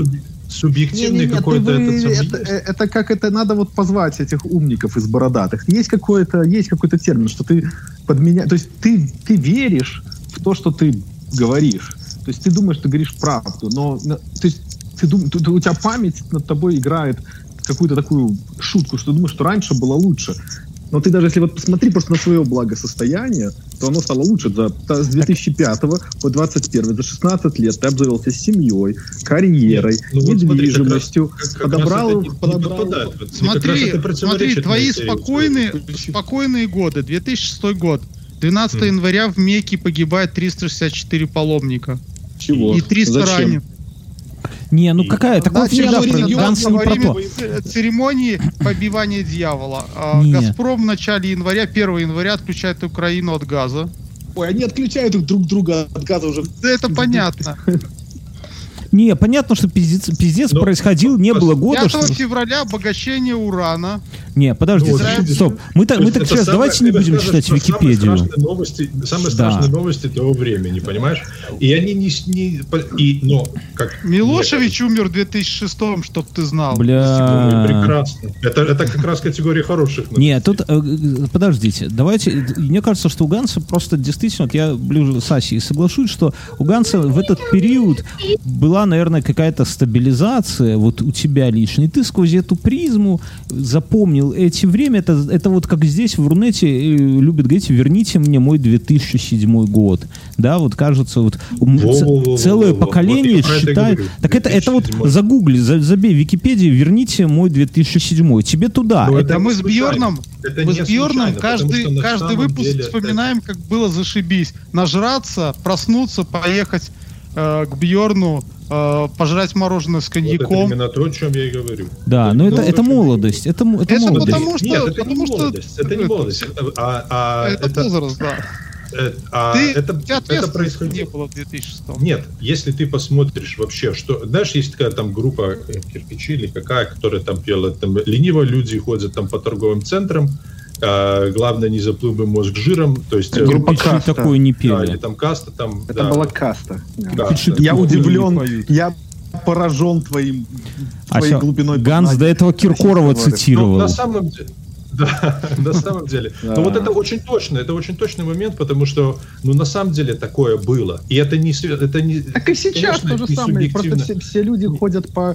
Субъективный какой-то... Это как это надо вот позвать этих умников из бородатых. Есть какой-то термин, что ты подменяешь... То есть ты веришь в то, что ты говоришь. То есть ты думаешь, ты говоришь правду, но... То есть у тебя память над тобой играет какую-то такую шутку, что ты думаешь, что раньше было лучше. Но ты даже если вот посмотри просто на свое благосостояние, то оно стало лучше. С 2005 по 2021, за 16 лет ты обзавелся семьей, карьерой, недвижимостью. Смотри, твои спокойные годы, 2006 год, 12 января в Мекке погибает 364 паломника. Чего? И 300 раненых. Не, ну какая? Такое всегда про церемонии побивания дьявола. Газпром в начале января, 1 января отключает Украину от газа. Ой, они отключают друг друга от газа уже. Да это понятно. Не, понятно, что пиздец происходил, не было года. 5 февраля обогащение урана. Не, подожди, стоп. Мы так сейчас, давайте не будем читать Википедию. Самые страшные новости того времени, понимаешь? И они не... Милошевич умер в 2006-м, чтоб ты знал. Бля. Прекрасно. Это как раз категория хороших новостей. Не, тут, подождите, давайте... Мне кажется, что у Ганса просто действительно, вот я ближе с Асей соглашусь, что у Ганса в этот период была, наверное, какая-то стабилизация вот у тебя лично. И ты сквозь эту призму запомнил эти время. Это вот как здесь в Рунете любят говорить: верните мне мой 2007 год. Да, вот кажется, вот целое поколение считает... Так это вот загугли, забей в Википедии, верните мой 2007. Тебе туда. Это мы с Бьёрном каждый выпуск вспоминаем, как было зашибись. Нажраться, проснуться, поехать к Бьёрну, пожрать мороженое с коньяком. Вот это именно то, о чем я и говорю. Да, это но это молодость. Это молодость. Потому что... Нет, это не молодость. Это не молодость. Это возраст, да. Это происходило... Не было в 2006. Нет, если ты посмотришь вообще, что... Знаешь, есть такая там группа кирпичи или какая, которая там пела там, лениво, люди ходят там по торговым центрам, главное, не заплывай мозг жиром. То есть группа Каста такую не пели. Да, там Каста, там, это да, была Каста. Да. Каста. Я удивлен, я поражен твоей глубиной. Ганс до этого Киркорова цитировал. Ну, на самом деле. Да, на самом деле. Но вот это очень точный момент, потому что, ну, на самом деле такое было. И это не... Так и сейчас то же самое. Просто все люди ходят по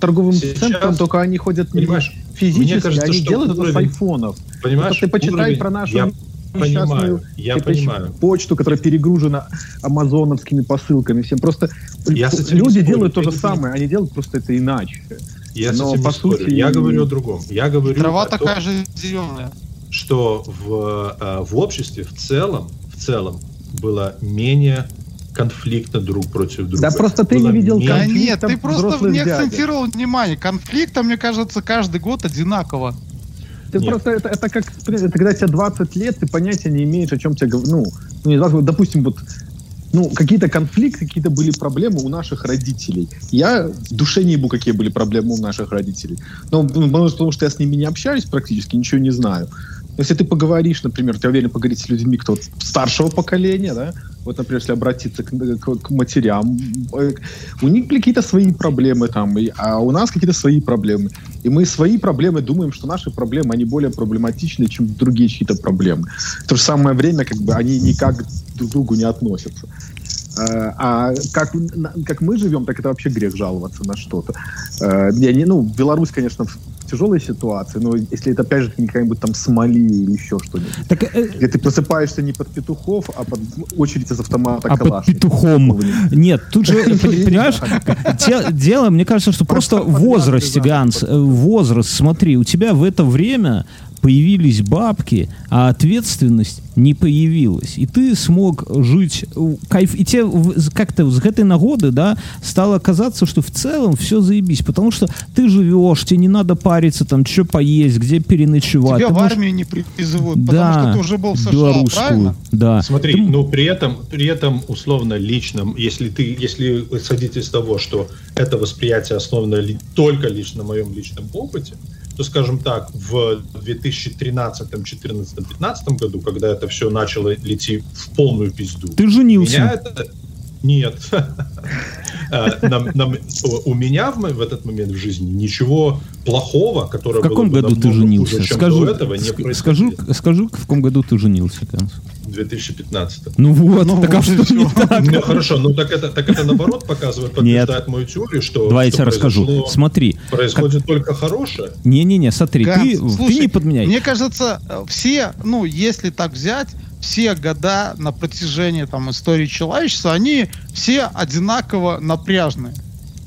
торговым центрам, только они ходят не физически, они делают это с айфонов. Понимаешь? Ты почитай про нашу... Я понимаю. Почту, которая перегружена амазоновскими посылками. Всем просто люди делают то же самое, они делают просто это иначе. Но по сути я говорю о другом. Я говорю трава такая же зеленая, что в обществе в целом было менее конфликта друг против друга. Да просто ты не видел конфликта. Нет, ты просто не акцентировал внимание. Конфликта, мне кажется, каждый год одинаково. Ты Нет. просто это как когда тебе 20 лет, ты понятия не имеешь, о чем тебе говорят. Допустим, вот. Ну, какие-то конфликты, какие-то были проблемы у наших родителей. Я в душе не ебу, какие были проблемы у наших родителей. Но потому что я с ними не общаюсь практически, ничего не знаю. Но если ты поговоришь, например, ты уверен поговорить с людьми, кто старшего поколения, да, вот, например, если обратиться к матерям, у них какие-то свои проблемы там, а у нас какие-то свои проблемы. И мы свои проблемы думаем, что наши проблемы, они более проблематичны, чем другие чьи-то проблемы. В то же самое время, как бы, они никак друг к другу не относятся. А как мы живем, так это вообще грех жаловаться на что-то. Беларусь, конечно, в тяжелой ситуации, но если это, опять же, какая-нибудь там Сомали или еще что-нибудь. Где ты просыпаешься не под петухов, а под очередь из автомата Калашникова. Под петухом. Нет, тут же, понимаешь, дело, мне кажется, что просто возраст, Ганс, возраст, смотри, у тебя в это время появились бабки, а ответственность не появилась. И ты смог жить кайф. И тебе как-то с этой нагоды, да, стало казаться, что в целом все заебись. Потому что ты живешь, тебе не надо париться, там, что поесть, где переночевать. Тебя в армию не призовут, да, потому что ты уже был в США, правильно? Да. Смотри, но при этом условно личном, если исходить из того, что это восприятие основано только лишь на моем личном опыте, то, скажем так, в 2013, 2014, 2015 году, когда это все начало лететь в полную пизду... Ты женился? Нет. У меня в этот момент в жизни ничего плохого, которое было... В каком году ты женился? Скажу, в каком году ты женился, Ганс? 2015. Ну вот, так что не так. Ну хорошо, так это наоборот показывает, подтверждает мою теорию, что... Давай я тебе расскажу. Смотри. Происходит только хорошее. Не-не-не, смотри, ты не подменяй. Мне кажется, все, если так взять, все года на протяжении истории человечества, они все одинаково напряжные.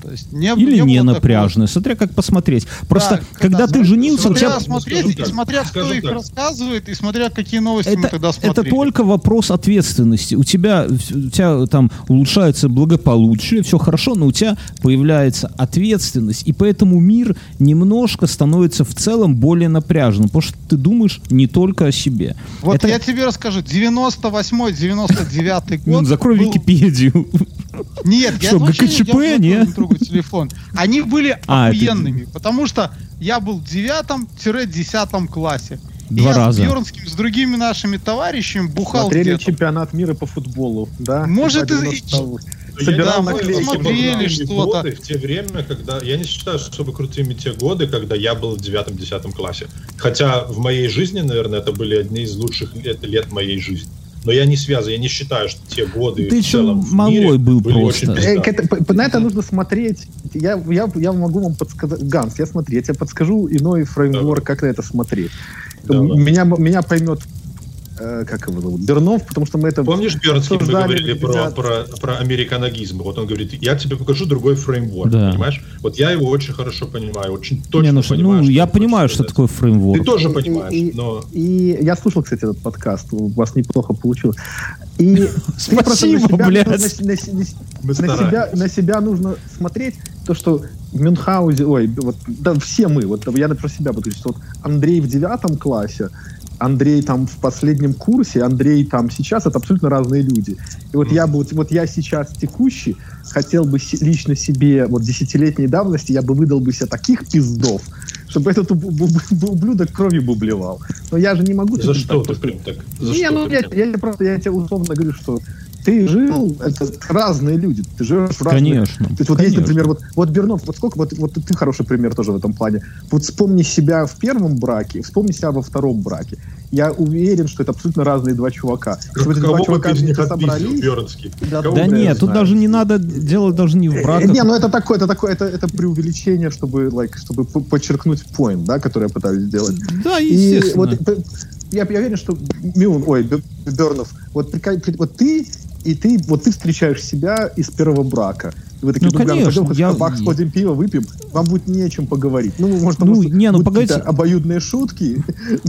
То есть не напряжные, смотря как посмотреть. Просто когда ты женился... Смотря, кто их рассказывает, и смотря, какие новости мы тогда смотрели. Это только вопрос ответственности. У тебя там улучшается благополучие, все хорошо, но у тебя появляется ответственность. И поэтому мир немножко становится в целом более напряженным, потому что ты думаешь не только о себе. Вот я тебе расскажу. 98-99 год... Закрой Википедию. Нет, я вообще не трогаю телефон. Они были охуенными, потому что я был в 9-10 классе. Два раза. Я с Бьёрнским, с другими нашими товарищами бухал где-то. Смотрели чемпионат мира по футболу, да? Может, и... Собирал наклейки, смотрели что-то. В те время, когда... Я не считаю особо крутыми те годы, когда я был в 9-10 классе. Хотя в моей жизни, наверное, это были одни из лучших лет моей жизни. Но я не связываю, я не считаю, что те годы ты в целом в мире был были просто. Очень на это нужно смотреть. Я могу вам подсказать. Ганс, я тебе подскажу иной фреймворк, как на это смотреть. Давай. Меня поймет, как его зовут, Бернов, потому что мы это... Помнишь, Бёрнский, мы говорили про американогизм? Вот он говорит, я тебе покажу другой фреймворк, понимаешь? Вот я его очень хорошо понимаю, очень точно понимаю. Я понимаю, что такое фреймворк. Ты тоже понимаешь, но... И я слушал, кстати, этот подкаст, у вас неплохо получилось. И спасибо, блядь! На себя нужно смотреть, то, что Мюнхгаузен... все мы, я про себя буду говорить, что Андрей в 9 классе, Андрей там в последнем курсе, Андрей там сейчас, это абсолютно разные люди. И я сейчас текущий, хотел бы лично себе 10-летней давности, я бы выдал бы себе таких пиздов, чтобы этот ублюдок крови бы блевал. Но я же не могу... За что ты прям так? Я тебе условно говорю, что ты жил, это разные люди, ты живешь в разные... Конечно. То есть есть, например, Бернов, ты хороший пример тоже в этом плане. Вспомни себя в первом браке, вспомни себя во втором браке. Я уверен, что это абсолютно разные два чувака. Кого чувака из них отбили, Бёрнский? Да нет, тут даже не надо делать даже не в браках. Это преувеличение, чтобы подчеркнуть поинт, да, который я пытаюсь сделать. Да, естественно. Я уверен, что Бёрнов, ты встречаешь себя из первого брака. Вы такие, пойдем хоть в бак сходим, пиво выпьем, вам будет не о чем поговорить. Погодите, обоюдные шутки.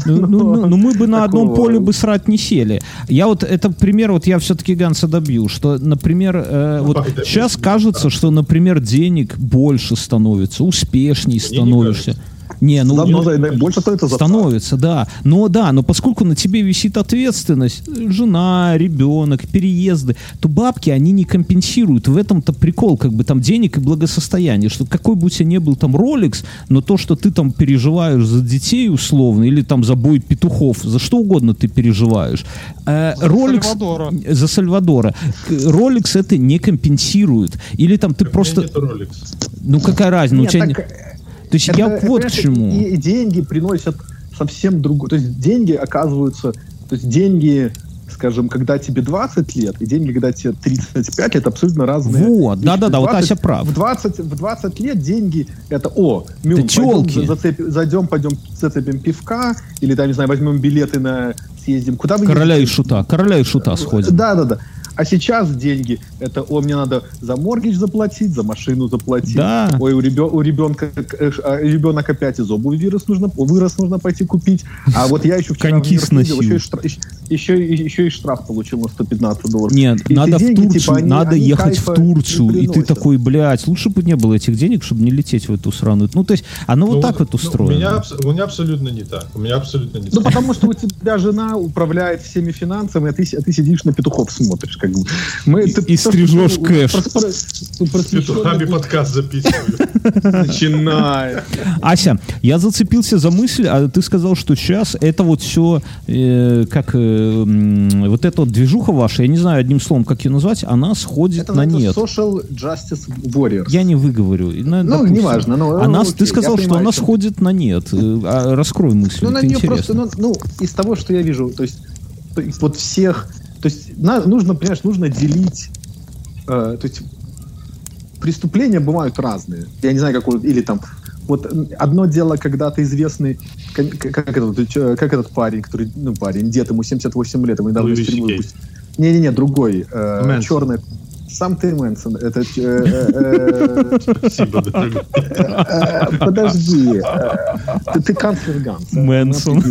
Мы бы на одном поле бы срать не сели. Я это пример, я все-таки Ганса добью, что, например, сейчас кажется, что, например, денег больше становится, успешней становишься. Больше это становится, да. Но поскольку на тебе висит ответственность, жена, ребенок, переезды, то бабки, они не компенсируют. В этом-то прикол, там денег и благосостояние, что какой бы у тебя ни был там Rolex, но то, что ты там переживаешь за детей условно, или там за бой петухов, за что угодно ты переживаешь. За Сальвадора. Rolex это не компенсирует. Или там ты просто... какая разница? Нет, то есть к чему. И деньги приносят совсем другое. То есть деньги скажем, когда тебе 20 лет и деньги, когда тебе 35 лет, абсолютно разные. Вот, да-да-да, вот Ася прав. В 20 лет деньги это, пойдем зацепим пивка, или там, не знаю, возьмем билеты на съездим. Куда вы Короля и шута сходим. Да-да-да. А сейчас деньги, это, мне надо за моргидж заплатить, за машину заплатить. Да. Ой, у ребенка опять из обуви вырос нужно пойти купить. А вот я еще вчера еще и штраф получил на $115. Нет, надо в Турцию, надо ехать в Турцию. И ты такой, блядь, лучше бы не было этих денег, чтобы не лететь в эту сраную. Ну, то есть, оно вот так вот устроено. У меня абсолютно не так. Ну, потому что у тебя жена управляет всеми финансами, а ты сидишь на петухов смотришь. И стрижешь кэш. Петухами подкаст записываю. Начинает. Ася, я зацепился за мысль, а ты сказал, что сейчас это вот все, вот эта вот движуха ваша, я не знаю одним словом, как ее назвать, она сходит это, на нет. Это social justice warriors. Я не выговорю. Неважно. Ты сказал, что она сходит на нет. Раскрой мысль, это интересно. Из того, что я вижу, нужно делить, преступления бывают разные. Я не знаю, одно дело, когда ты известный, как этот парень, который, дед, ему 78 лет, ему недавно стримил. Не-не-не, другой, черный. Сам ты, Мэнсон, это... Спасибо, дорогой. Подожди. Ты канцлер Ганс. Мэнсон. Про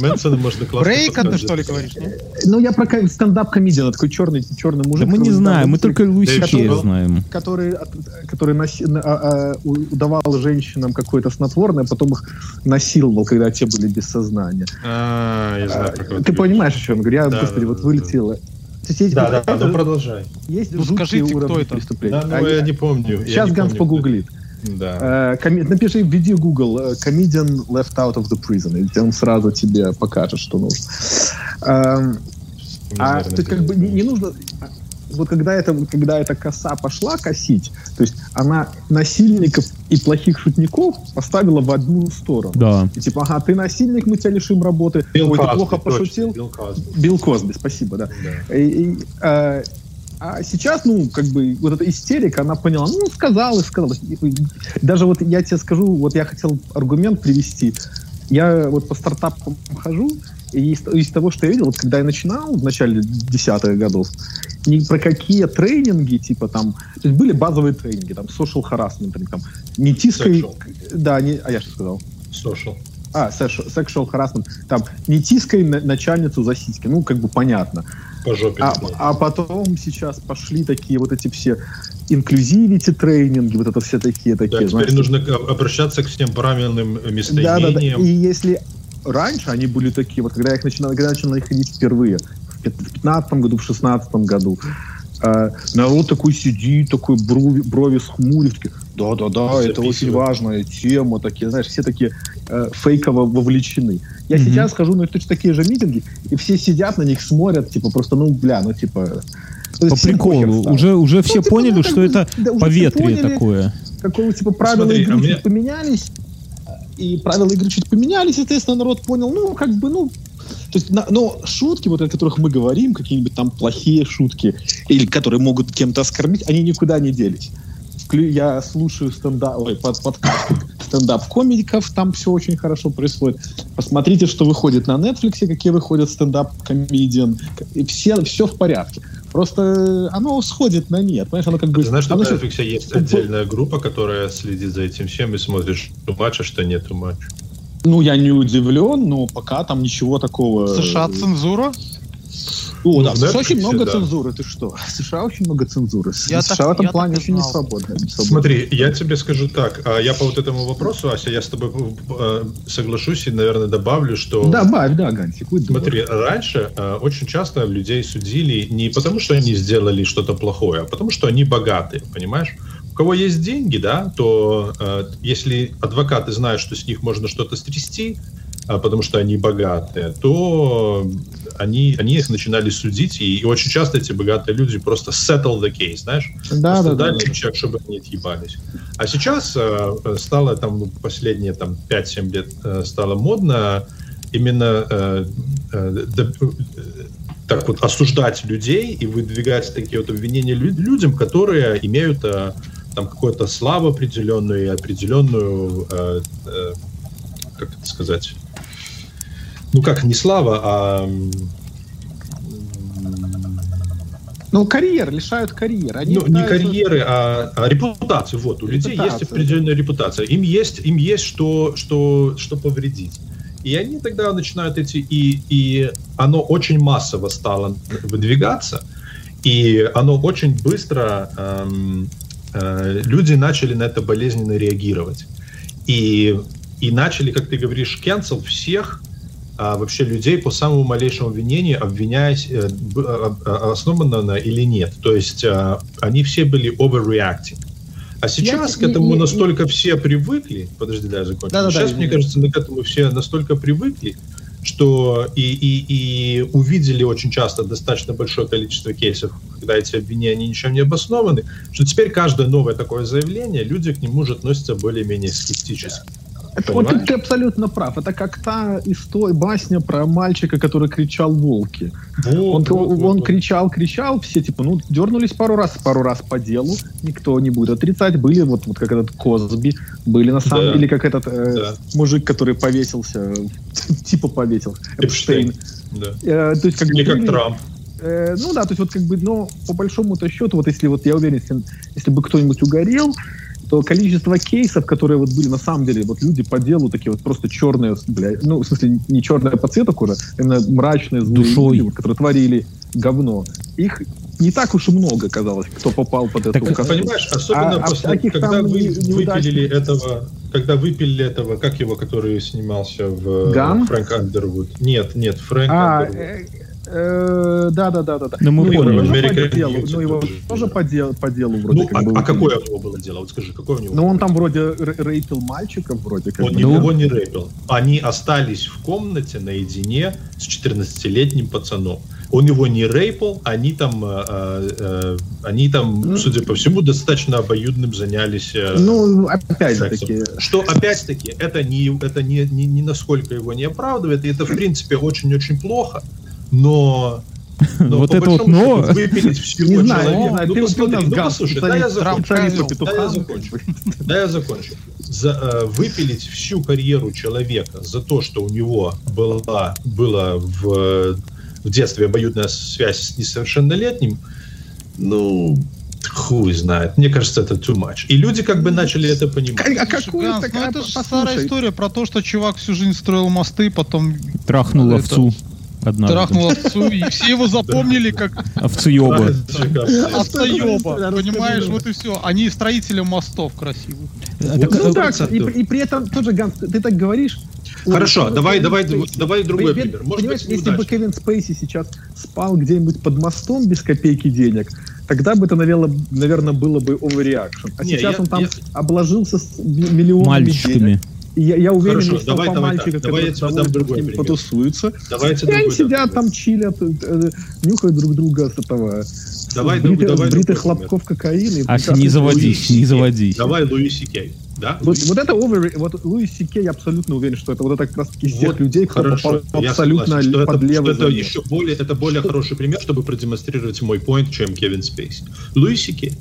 Мэнсона можно классно. Брейка, ты что ли говоришь? Я про стендап-комедиан, такой черный мужик. Мы не знаем, мы только Луи Си Кей знаем. Который давал женщинам какое-то снотворное, потом их насиловал, когда те были без сознания. Я знаю. Ты понимаешь, о чем я говорю? Я, господи, вот вылетела... Да, продолжай. Скажите, кто это? Я не помню. Сейчас Ганс погуглит. Да. Напиши, введи Google Comedian Left Out of the Prison, и он сразу тебе покажет, что нужно. Не нужно... Вот когда эта коса пошла косить, то есть она насильников и плохих шутников поставила в одну сторону. Да. И типа, ты насильник, мы тебя лишим работы. Ты плохо пошутил. Билл Косби, спасибо, да. А сейчас, вот эта истерика, она поняла, сказал. Даже вот я тебе скажу, вот я хотел аргумент привести. Я вот по стартапам хожу, и из того, что я видел, вот когда я начинал в начале 10-х годов, ни про какие тренинги, то есть были базовые тренинги, social harassment, не тискай... Sexual. Да, я что сказал? Social. Sexual harassment, не тискай начальницу за сиськи, понятно. По жопе. А потом сейчас пошли такие вот эти все... инклюзивити тренинги, вот это все такие. Да, теперь нужно обращаться к всем правильным местоимениям. Да. И если раньше они были такие, вот когда я начинал ходить впервые, в 15 году, в 16 году, народ такой сидит, такой брови схмурит, такие, да, это очень важная тема, такие, знаешь, все такие фейково вовлечены. Я сейчас хожу на точно такие же митинги, и все сидят на них, смотрят, просто, по приколу. Уже все поняли, что это поветрие такое. Правила игры чуть поменялись. И правила игры чуть поменялись, естественно, народ понял, То есть, шутки, вот о которых мы говорим, какие-нибудь плохие шутки, или которые могут кем-то оскорбить, они никуда не делись. Я слушаю подкасты стендап-комиков, там все очень хорошо происходит. Посмотрите, что выходит на Netflix, какие выходят стендап-комедиан. И все в порядке. Просто оно сходит на нет. Понимаешь, оно знаешь, что на Netflix есть отдельная группа, которая следит за этим всем и смотрит, что матча, что нету матча. Я не удивлен, но пока там ничего такого... В США цензура? В США очень много цензуры, ты что? В США очень много цензуры. США в этом плане очень не свободны. Смотри, я тебе скажу так. Я по вот этому вопросу, Ася, я с тобой соглашусь и, наверное, добавлю, что... Добавь, да, Гантик. Смотри, раньше очень часто людей судили не потому, что они сделали что-то плохое, а потому, что они богаты, понимаешь? У кого есть деньги, то если адвокаты знают, что с них можно что-то стрясти, потому что они богатые, то они их начинали судить, и очень часто эти богатые люди просто settle the case, знаешь? Дали чек, чтобы они отъебались. А сейчас стало последние 5-7 лет стало модно именно так вот осуждать людей и выдвигать такие вот обвинения людям, которые имеют там какую-то славу определенную и определенную, как это сказать, ну как не слава, а ну, карьер, лишают карьеры. Они пытаются... не карьеры, а репутацию. Вот, у людей есть определенная репутация. Им есть что повредить. И они тогда начинают идти, и оно очень массово стало выдвигаться, и оно очень быстро, люди начали на это болезненно реагировать. И начали, как ты говоришь, cancel всех, вообще людей по самому малейшему обвинению, обвиняясь, основанно или нет. То есть они все были overreacting. А сейчас к этому настолько все привыкли... Подожди, дай я закончу. Сейчас, мне кажется, к этому все настолько привыкли, что и увидели очень часто достаточно большое количество кейсов, когда эти обвинения ничем не обоснованы, что теперь каждое новое такое заявление, люди к нему уже относятся более-менее скептически. Вот ты абсолютно прав. Это как та история, басня про мальчика, который кричал «волки». Он кричал, все типа, ну, дернулись пару раз по делу, никто не будет отрицать. Были вот как этот Косби, были на самом деле, как этот мужик, который повесился, типа повесил, Эпштейн. То есть, как Трамп. Ну да, то есть вот как бы, но по большому-то счету, вот если вот я уверен, если бы кто-нибудь угорел, то количество кейсов, которые вот были на самом деле, вот люди по делу такие вот просто черные, ну, в смысле, не черные по цвету кожи, именно мрачные, злые люди, которые творили говно. Их не так уж и много, казалось, кто попал под эту кассу. Понимаешь, особенно после, когда выпилили этого, как его, который снимался в... Ган? Фрэнк Андервуд. Нет, Фрэнк Андервуд. Да. Ну, его тоже по делу вроде. Ну, как какое у него было дело? Вот скажи, какое у него? Ну, он там вроде рейпил мальчиков вроде как. Он никого не рейпил. Они остались в комнате наедине с 14-летним пацаном. Он его не рейпил, они там, судя по всему, достаточно обоюдным занялись. Ну, опять-таки. Что, опять-таки, это не насколько его не оправдывает, и это, в принципе, очень-очень плохо. Но вот это вот но... выпилить всего человека. Ну, посмотри, послушай, дай я закончу. Выпилить всю карьеру человека за то, что у него была в детстве обоюдная связь с несовершеннолетним, ну... Хуй знает. Мне кажется, это too much. И люди как бы начали это понимать. Ганс, это же старая история про то, что чувак всю жизнь строил мосты, потом... Трахнул овцу. Трахнул овцу, и все его запомнили как... Овцеёба. Овцеёба, понимаешь, вот и все. Они строители мостов красивых. Ну так, и при этом тоже, Ганс, ты так говоришь... Хорошо, давай другой пример. Понимаешь, если бы Кевин Спейси сейчас спал где-нибудь под мостом без копейки денег, тогда бы это, наверное, было бы overreaction. А сейчас он там обложился с миллионами денег. Я уверен, хорошо, что по мальчикам, которые потусуются, и они сидят там, чилят, нюхают друг друга с этого бритых хлопков кокаина. Ася, не заводись. Давай Луи Си Кей. Да? Вот Луи Си Кей, я абсолютно уверен, что это вот это как раз таки из тех людей, кто попал абсолютно под левый занят. Это более хороший пример, чтобы продемонстрировать мой point, чем Кевин Спейси. Луи Си Кей.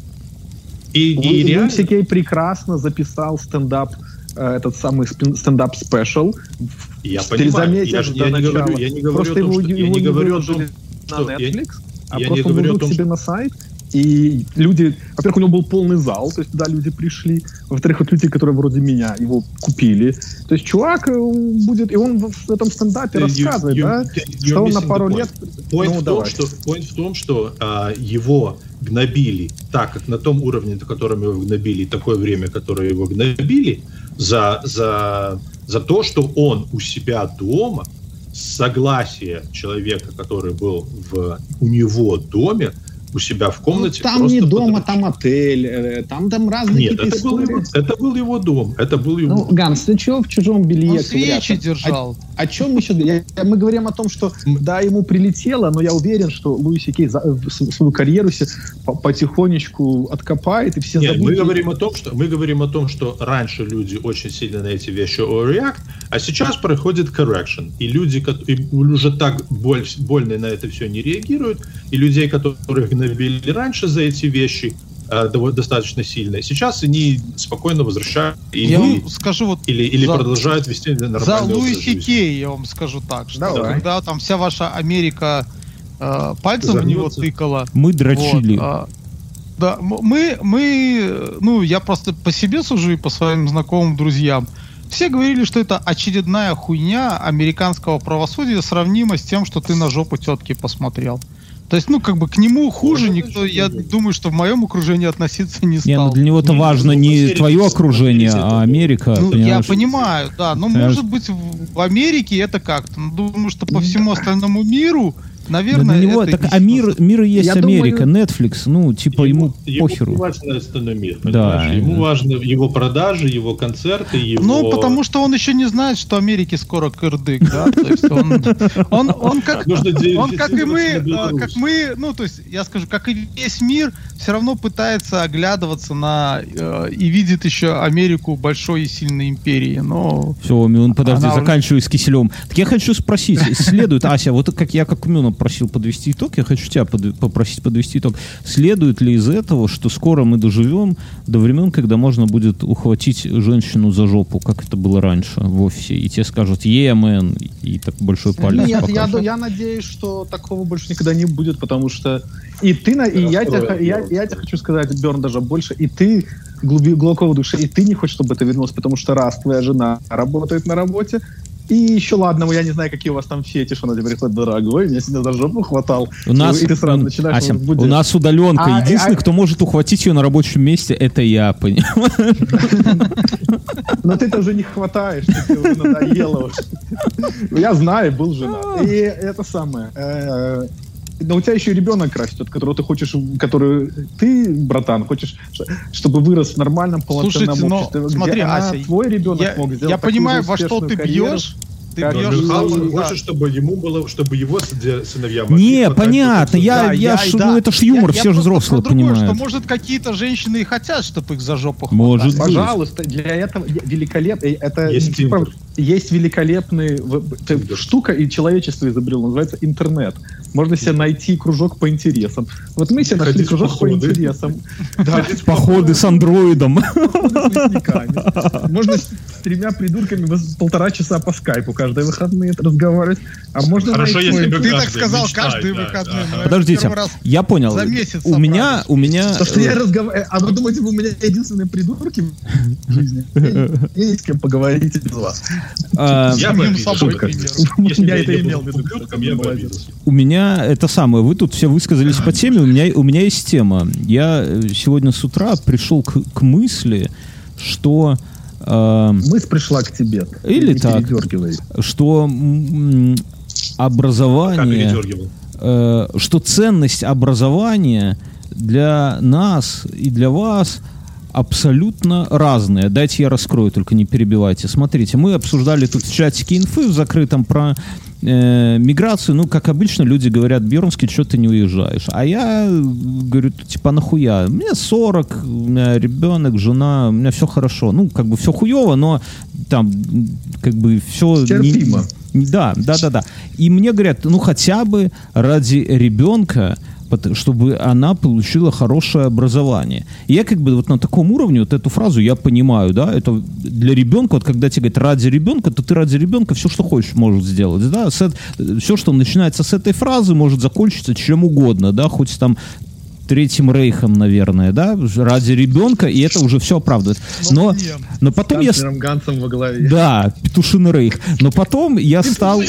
Луи Си Кей прекрасно записал стендап, этот самый стендап-спешл. Я понимаю, я не говорю о том, что на сайт, и люди... Во-первых, у него был полный зал, то есть туда люди пришли. Во-вторых, вот люди, которые вроде меня, его купили. То есть чувак будет... И он в этом стендапе рассказывает, что он на пару лет... Point в том, что его гнобили так, как на том уровне, на котором его гнобили, такое время, которое его гнобили, за то, что он у себя дома, с согласия человека, который был у него доме, у себя в комнате. Ну, там не дома, там отель, там разные какие-то истории. Это был его дом. Это был его дом. Ганс, ты чего в чужом белье? Он свечи держал. О чем мы сейчас говорим? Мы говорим о том, что да, ему прилетело, но я уверен, что Луи Си Кей свою карьеру потихонечку откопает, и все забудут. Нет, мы говорим о том, что раньше люди очень сильно на эти вещи overreact, а сейчас проходит correction. И люди уже так больно на это все не реагируют, и людей, которых гнобили раньше за эти вещи, достаточно сильно. Сейчас они спокойно возвращают или продолжают вести нормальный образ жизни. За Луи Си Кей я вам скажу так, что когда там вся ваша Америка пальцем в него тыкала. Мы дрочили. Вот, да, мы, я просто по себе сужу и по своим знакомым, друзьям. Все говорили, что это очередная хуйня американского правосудия, сравнима с тем, что ты на жопу тетки посмотрел. То есть, к нему хуже никто, я думаю, что в моем окружении относиться не стал. Не, для него-то важно не твое окружение, а Америка. Ну, я понимаю, да, но может быть в Америке это как-то. Думаю, что по всему остальному миру, наверное, для него, так, а мир и есть Америка, думаю, Netflix, ему похеру. Важно остальной мир, да, ему важно его продажи, его концерты, его... Ну, потому что он еще не знает, что Америке скоро кырдык, да, то есть он как и мы, я скажу, как и весь мир, все равно пытается оглядываться на и видит еще Америку большой и сильной империей, но... Все, Мюн, подожди, заканчивай с Киселевым. Так я хочу спросить, следует, Ася, как Мюн просил подвести итог, я хочу тебя попросить подвести итог. Следует ли из этого, что скоро мы доживем до времен, когда можно будет ухватить женщину за жопу, как это было раньше в офисе, и те скажут «Е-мен», и так большой палец покажут? Нет, я надеюсь, что такого больше никогда не будет, потому что я тебе хочу сказать, Бьёрн, даже больше, и ты глубоко в душе, и ты не хочешь, чтобы это вернулось, потому что раз твоя жена работает на работе, и еще, ладно, я не знаю, какие у вас там фетиши, она тебе приходит, дорогой, мне сегодня за жопу хватал. И ты сразу начинаешь... Ася, у нас удаленка. Единственный, кто может ухватить ее на рабочем месте, это я, понимаешь? Но ты-то уже не хватаешь, ты уже надоело. Я знаю, был женат. И это самое... Но у тебя еще и ребенок растет, которого ты хочешь, который ты, братан, хочешь, чтобы вырос в нормальном полноценном обществе. Слушайте, смотри, Ася, твой ребенок мог сделать. Я понимаю, во что ты бьешь. Хочешь, чтобы ему было, чтобы его сыновья могли... Не, понятно. Это ж юмор, все же взрослые понимают. Что, может, какие-то женщины и хотят, чтобы их за жопу хватало. Пожалуйста, для этого великолепно. Это есть великолепная штука, и человечество изобрело, называется интернет. Можно себе найти кружок по интересам. Вот мы себе нашли кружок по интересам. Походы с андроидом. Можно с 3 придурками 1,5 часа по скайпу каждые выходные разговаривать. А можно... Хорошо, если бы ты так сказал, каждые выходные. Подождите, я понял. За месяц. У меня... А вы думаете, у меня единственные придурки в жизни? Я не с кем поговорить из вас. Я бы обиделся. У меня это самое. Вы тут все высказались по теме. У меня есть тема. Я сегодня с утра пришел к мысли, что... Мысль пришла к тебе. Или так, что образование... Что ценность образования для нас и для вас абсолютно разные. Дайте я раскрою, только не перебивайте. Смотрите, мы обсуждали тут в чатике инфы в закрытом про миграцию. Как обычно, люди говорят: Бьёрнский, что ты не уезжаешь? А я говорю, нахуя? Мне 40, у меня ребенок, жена, у меня все хорошо. Все хуево, но там, все... Терпимо. Да. И мне говорят, хотя бы ради ребенка, чтобы она получила хорошее образование. И я на таком уровне эту фразу я понимаю, да, это для ребенка, когда тебе говорят ради ребенка, то ты ради ребенка все, что хочешь, можешь сделать, да, все, что начинается с этой фразы, может закончиться чем угодно, да, хоть там Третьим рейхом, наверное, да, ради ребенка, и это уже все оправдывает. Но потом я... Гансом во главе. Да, петушиный рейх. Но потом я стал...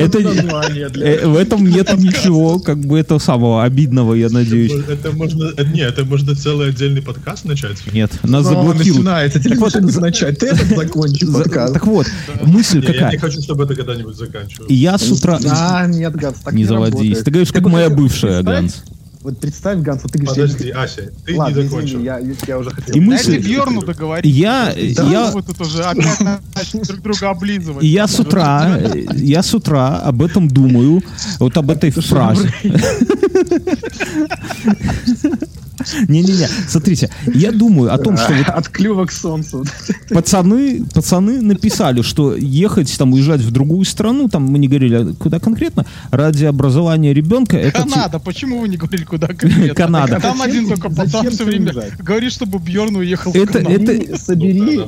Это название для... В этом нет ничего, как бы, этого самого обидного, я надеюсь. Это можно... Нет, это можно целый отдельный подкаст начать. Нет, нас заблокируют. Так вот, ты этот закончил подкаст. Так вот, мысль какая. Я не хочу, чтобы это когда-нибудь заканчивалось. Я с утра... А, нет, Ганс, так не заводись. Ты говоришь, как моя бывшая, Ганс. Вот представь, Ганс, вот ты говоришь... Подожди, я... Ася, ты ладно, не закончил. Извини, я уже хотел. И мысли... Дайте Бьёрну договорить. Я... Вы тут уже опять начали друг друга облизывать. Я с утра об этом думаю, вот об этой фразе. Не-не-не, смотрите, я думаю о том, что... Вот от клюва к солнцу. Пацаны написали, что ехать, там, уезжать в другую страну, там, мы не говорили, куда конкретно, ради образования ребенка... Это Канада, почему вы не говорили, куда конкретно? Канада. Там один только пацан все время говорит, чтобы Бьёрн уехал в Канаду. Это собери,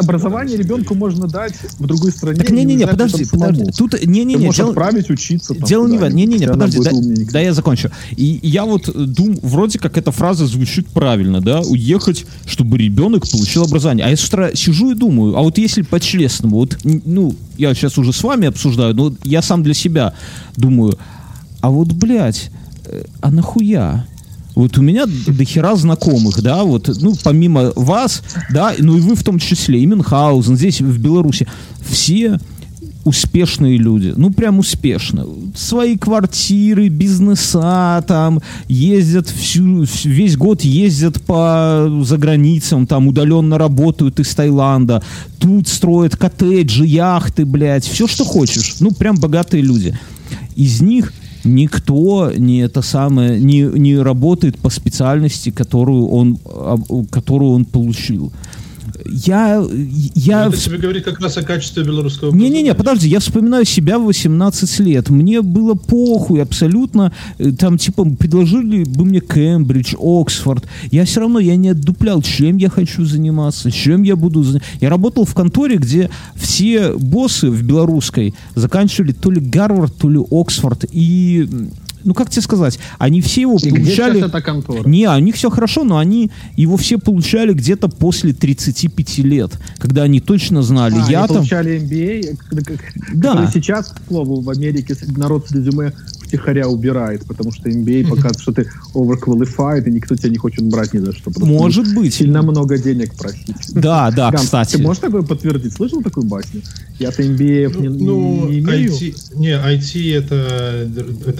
образование ребенку можно дать в другой стране. Так не-не-не, подожди, тут... Не-не-не, ты можешь отправить учиться. Дело не в этом, не-не-не, подожди, да я закончу. И я вот думаю, вроде как эта фраза звучит правильно, да, уехать, чтобы ребенок получил образование. А я с утра сижу и думаю, а вот если по-честному, вот, ну, я сейчас уже с вами обсуждаю, но вот я сам для себя думаю, а вот, блядь, а нахуя? Вот у меня дохера знакомых, да, вот, ну, помимо вас, да, ну, и вы в том числе, и Мюнхгаузен, здесь, в Беларуси, все... успешные люди, ну прям успешно. Свои квартиры, бизнеса там, ездят весь год ездят по заграницам, там удаленно работают из Таиланда, тут строят коттеджи, яхты, блядь, все, что хочешь. Ну прям богатые люди. Из них никто не работает по специальности, которую он получил. Это тебе говорит как раз о качестве белорусского... Не-не-не, подожди, я вспоминаю себя в 18 лет. Мне было похуй абсолютно. Там, типа, предложили бы мне Кембридж, Оксфорд. Я все равно, я не отдуплял, чем я хочу заниматься, чем я буду заниматься. Я работал в конторе, где все боссы в белорусской заканчивали то ли Гарвард, то ли Оксфорд. И... Ну, как тебе сказать, они все его и получали... Где эта контора? Не, у них все хорошо, но они его все получали где-то после 35 лет, когда они точно знали. Они получали MBA, да. Сейчас, к слову, в Америке народ с резюме втихаря убирает, потому что MBA показывает, что ты overqualified, и никто тебя не хочет брать ни за что. Может быть. Сильно много денег просить. Да, да, кстати. Ты можешь такое подтвердить? Слышал такую басню? Я-то MBA не имею. Не, IT это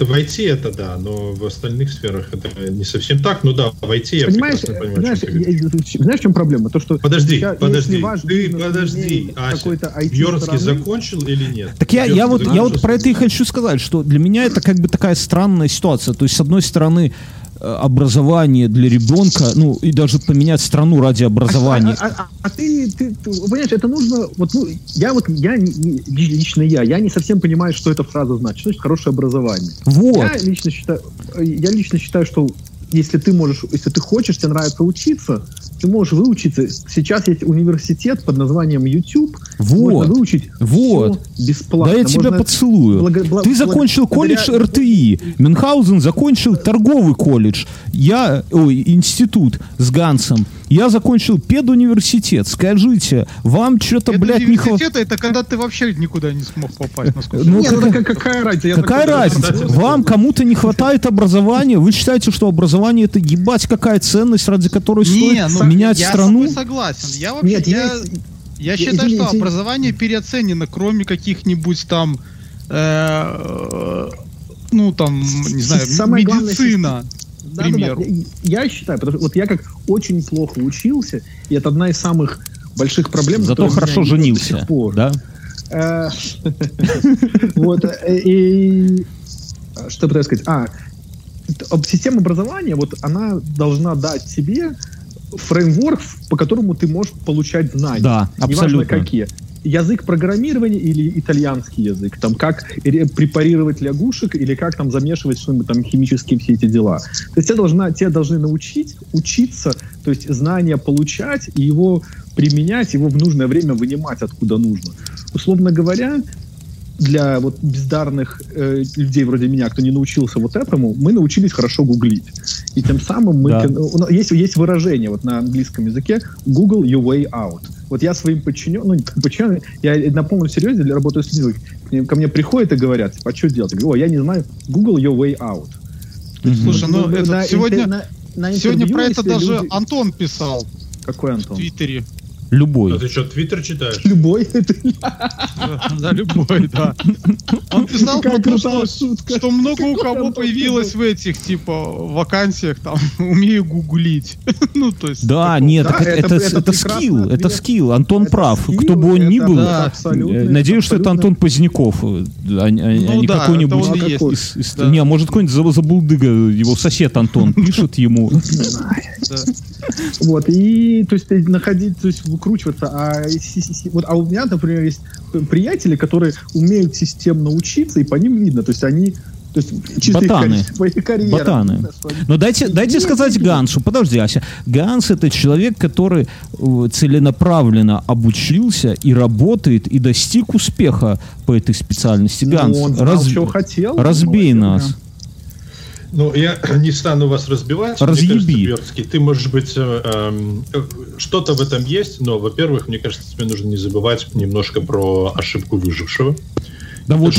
в IT это да, но в остальных сферах это не совсем так. Ну да, в IT я прекрасно понимаю, что ты говоришь. Знаешь, в чем проблема? То, что подожди. Ася, Бьёрнский закончил или нет? Так я вот про это и хочу сказать, что для меня это как бы такая странная ситуация. То есть, с одной стороны, образование для ребенка, ну, и даже поменять страну ради образования. Ты понимаешь, это нужно... Я не совсем понимаю, что эта фраза значит. Что значит хорошее образование? Вот. Я лично считаю, что если ты хочешь, тебе нравится учиться, ты можешь выучиться. Сейчас есть университет под названием YouTube. Вот. Можно выучить все бесплатно. Да я тебя поцелую. Ты закончил колледж РТИ. Мюнхгаузен закончил торговый колледж. Институт с Гансом. Я закончил педуниверситет. Скажите, вам что-то, блядь, не хватает? Педуниверситет — это когда ты вообще никуда не смог попасть. Какая разница? Какая разница? Вам кому-то не хватает образования? Вы считаете, что образование — это, ебать, какая ценность, ради которой стоит менять страну? Я с тобой согласен. Я считаю, что образование переоценено, кроме каких-нибудь там... медицина. Да. Я считаю, потому что я как очень плохо учился, и это одна из самых больших проблем. Зато хорошо женился, до сих пор. Да? Вот, и что пытаюсь сказать? Система образования, вот она должна дать тебе фреймворк, по которому ты можешь получать знания. Да, абсолютно. Неважно какие. Язык программирования или итальянский язык, там как препарировать лягушек или как там замешивать что-нибудь там химические все эти дела. То есть тебя должны научить учиться, то есть знания получать и его применять, его в нужное время вынимать откуда нужно. Условно говоря, для вот бездарных людей вроде меня, кто не научился вот этому, мы научились хорошо гуглить. И тем самым мы... Да. Есть выражение вот на английском языке «Google your way out». Вот я своим подчиненным, я на полном серьезе работаю с людьми. Ко мне приходят и говорят, а что делать? Я говорю, я не знаю, Google your way out. Слушай, ну это сегодня про это даже люди... Антон писал. Какой Антон? В Твиттере. Любой. А ты что, Твиттер читаешь? Любой? Да, любой, да. Он писал про то, что много у кого появилось в этих, типа, вакансиях, там, умею гуглить. Ну, то есть... Да, нет, это скилл, это скилл. Антон прав, кто бы он ни был. Надеюсь, что это Антон Поздняков, а не какой-нибудь... Не, может, какой-нибудь забулдыга, его сосед Антон пишет ему. Вот, и, то есть, находить, то есть, выкручиваться. А у меня, например, есть приятели, которые умеют системно учиться, и по ним видно. То есть они... То есть чисто ботаны. Но дайте сказать Гансу. Подожди, Ася. Ганс — это человек, который целенаправленно обучился и работает, и достиг успеха по этой специальности. Ганс, он знал, чего хотел. Разбей нас. Ну, я не стану вас разбивать. Разъеби. Ты, может быть, что-то в этом есть, но, во-первых, мне кажется, тебе нужно не забывать немножко про ошибку выжившего. Да то, вот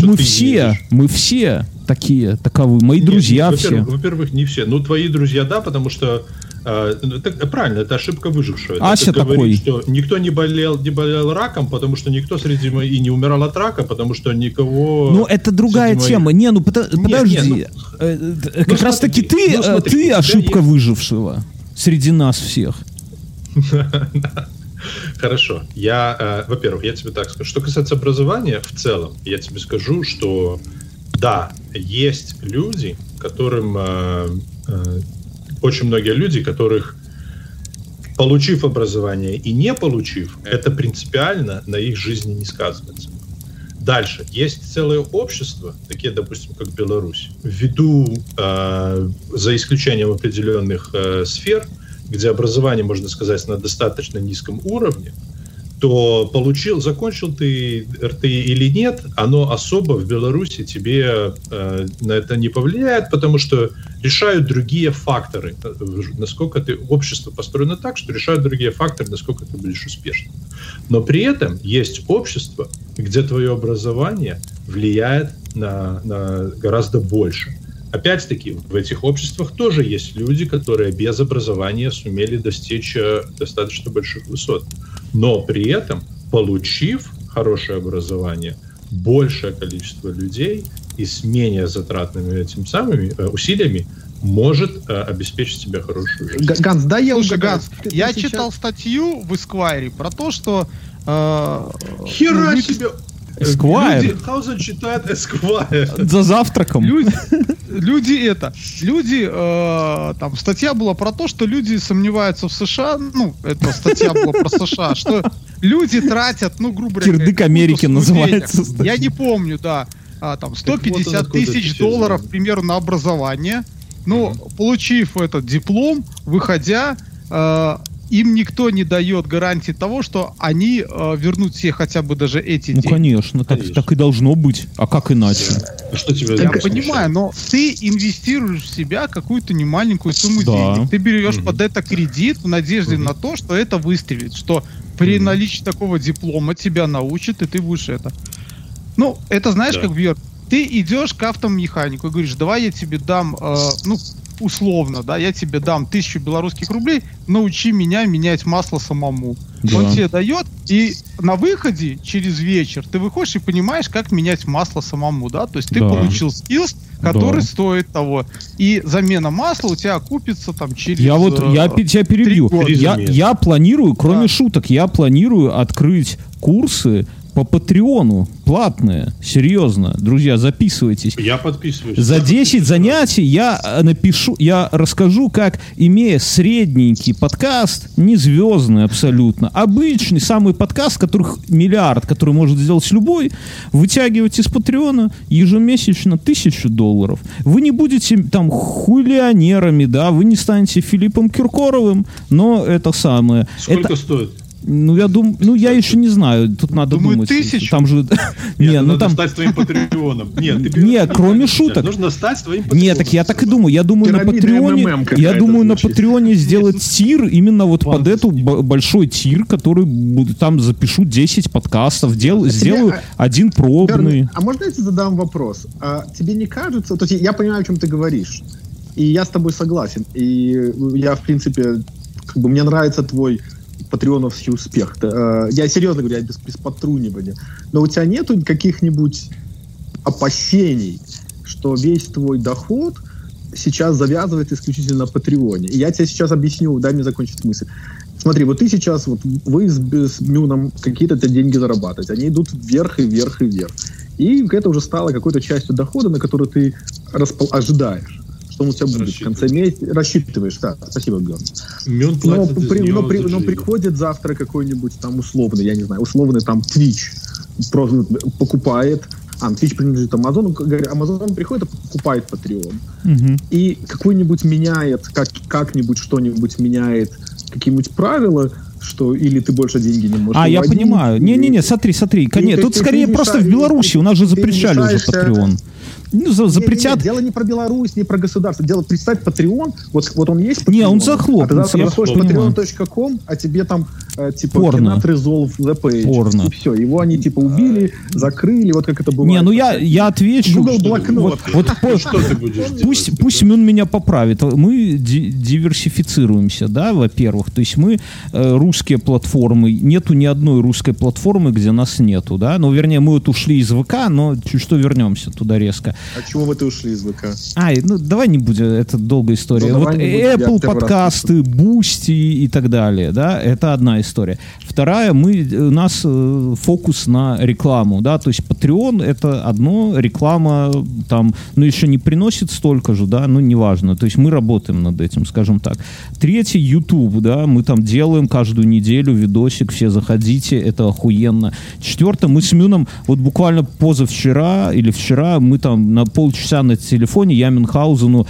мы все таковы, мои друзья все. Во-первых, не все. Ну, твои друзья, да, потому что, правильно, это ошибка выжившего. Ася такой. Говорит, что никто не болел раком, потому что никто среди моих и не умирал от рака, потому что никого... Ну, это другая тема. Не, ну, подожди. Как раз-таки ты ошибка выжившего среди нас всех. Хорошо. Во-первых, я тебе так скажу. Что касается образования в целом, я тебе скажу, что да, есть люди, которым очень многие люди, которых, получив образование и не получив, это принципиально на их жизни не сказывается. Дальше. Есть целое общество, такие, допустим, как Беларусь, ввиду, за исключением определенных сфер, где образование, можно сказать, на достаточно низком уровне, то закончил ты РТ или нет, оно особо в Беларуси тебе на это не повлияет, потому что решают другие факторы, насколько общество построено так, что решают другие факторы, насколько ты будешь успешным. Но при этом есть общество, где твое образование влияет на гораздо больше. Опять-таки, в этих обществах тоже есть люди, которые без образования сумели достичь достаточно больших высот. Но при этом, получив хорошее образование, большее количество людей и с менее затратными этим самыми усилиями может обеспечить себе хорошую жизнь. Ганс, да, я уже Ганс. Я читал статью в Esquire про то, что... Хера себе... Esquire. Мюнхгаузен читает Esquire. За завтраком. Там статья была про то, что люди сомневаются в США. Ну, эта статья была про США, что люди тратят, ну, грубо говоря... Кирдык Америки называется. Я не помню, да. Там 150 тысяч долларов, к примеру, на образование. Но, получив этот диплом, выходя... Им никто не дает гарантии того, что они вернут себе хотя бы даже эти деньги. Ну, конечно, так и должно быть. А как иначе? Что тебе понимаю, но ты инвестируешь в себя какую-то немаленькую сумму денег. Ты берешь под это кредит в надежде на то, что это выстрелит, что при наличии такого диплома тебя научат, и ты будешь это. Ну, это знаешь, как Бьёрн. Ты идешь к автомеханику и говоришь, давай я тебе дам, условно, да, я тебе дам 1000 белорусских рублей, научи меня менять масло самому. Да. Он тебе дает, и на выходе через вечер ты выходишь и понимаешь, как менять масло самому, да, то есть ты получил скилл, который стоит того. И замена масла у тебя окупится там через... Я перебью. Я планирую, кроме шуток, я планирую открыть курсы по Patreon, платные, серьезно, друзья, записывайтесь. Я подписываюсь. За 10 занятий я расскажу, как, имея средненький подкаст, не звездный абсолютно, обычный, самый подкаст, которых миллиард, который может сделать любой, вытягивать из Патреона ежемесячно $1000. Вы не будете там хулионерами, да, вы не станете Филиппом Киркоровым, но это самое. Сколько стоит? Ну, я думаю, ну, я еще не знаю, тут надо думать. Думаю, 1000? Там же... Нет, ну там... стать своим патреоном. Нет, кроме шуток. Нужно стать своим патреоном. Нет, так я так и думаю. Я думаю, на патреоне... Я думаю, на патреоне сделать тир именно вот под эту большой тир, который там запишу 10 подкастов, сделаю один пробный. А можно я тебе задам вопрос? Тебе не кажется... То есть я понимаю, о чем ты говоришь. И я с тобой согласен. И я, в принципе, как бы мне нравится твой патреоновский успех. Я серьезно говорю, я без подтрунивания. Но у тебя нету каких-нибудь опасений, что весь твой доход сейчас завязывает исключительно на патреоне? И я тебе сейчас объясню, дай мне закончить мысль. Смотри, вот ты сейчас, вот вы с Мюном какие-то деньги зарабатываете. Они идут вверх и вверх и вверх. И это уже стало какой-то частью дохода, на которую ты ожидаешь. Что у тебя будет в конце месяца. Рассчитываешь, да. Спасибо, Бьёрн. Но приходит завтра какой-нибудь там условный, я не знаю, условный там Twitch. Просто покупает. Twitch принадлежит Амазону. Амазон приходит и покупает Patreon. Угу. И какой-нибудь меняет, как-нибудь что-нибудь меняет, какие-нибудь правила, что или ты больше деньги не можешь. Я понимаю. Не-не-не, смотри. Конечно, тут скорее просто в Беларуси у нас же запрещали уже Patreon. Ну, запретят. Нет, дело не про Беларусь, не про государство. Дело представь Patreon. Вот он есть Patreon. Не, он захлопнулся. А ты завтра заходишь patreon.com, а тебе там типа cannot resolve the page. Порно. И все. Его они типа убили, закрыли, вот как это бывает. Не, ну я отвечу. Google блокнот. Что ты будешь делать? Пусть Мюн меня поправит. Мы диверсифицируемся, да, во-первых. То есть мы русские платформы. Нету ни одной русской платформы, где нас нету, да. Ну, вернее, мы вот ушли из ВК, но чуть что вернемся туда резко. А чего вы-то ушли из ВК? Ну давай не будем, это долгая история. Вот Apple подкасты, Boosty и так далее, да, это одна история. Вторая, у нас фокус на рекламу, да, то есть Patreon это одно, реклама там, еще не приносит столько же, да, неважно, то есть мы работаем над этим, скажем так. Третий, YouTube, да, мы там делаем каждую неделю видосик, все заходите, это охуенно. Четвертое, мы с Мюном, вот буквально позавчера или вчера мы там на полчаса на телефоне я Мюнхгаузену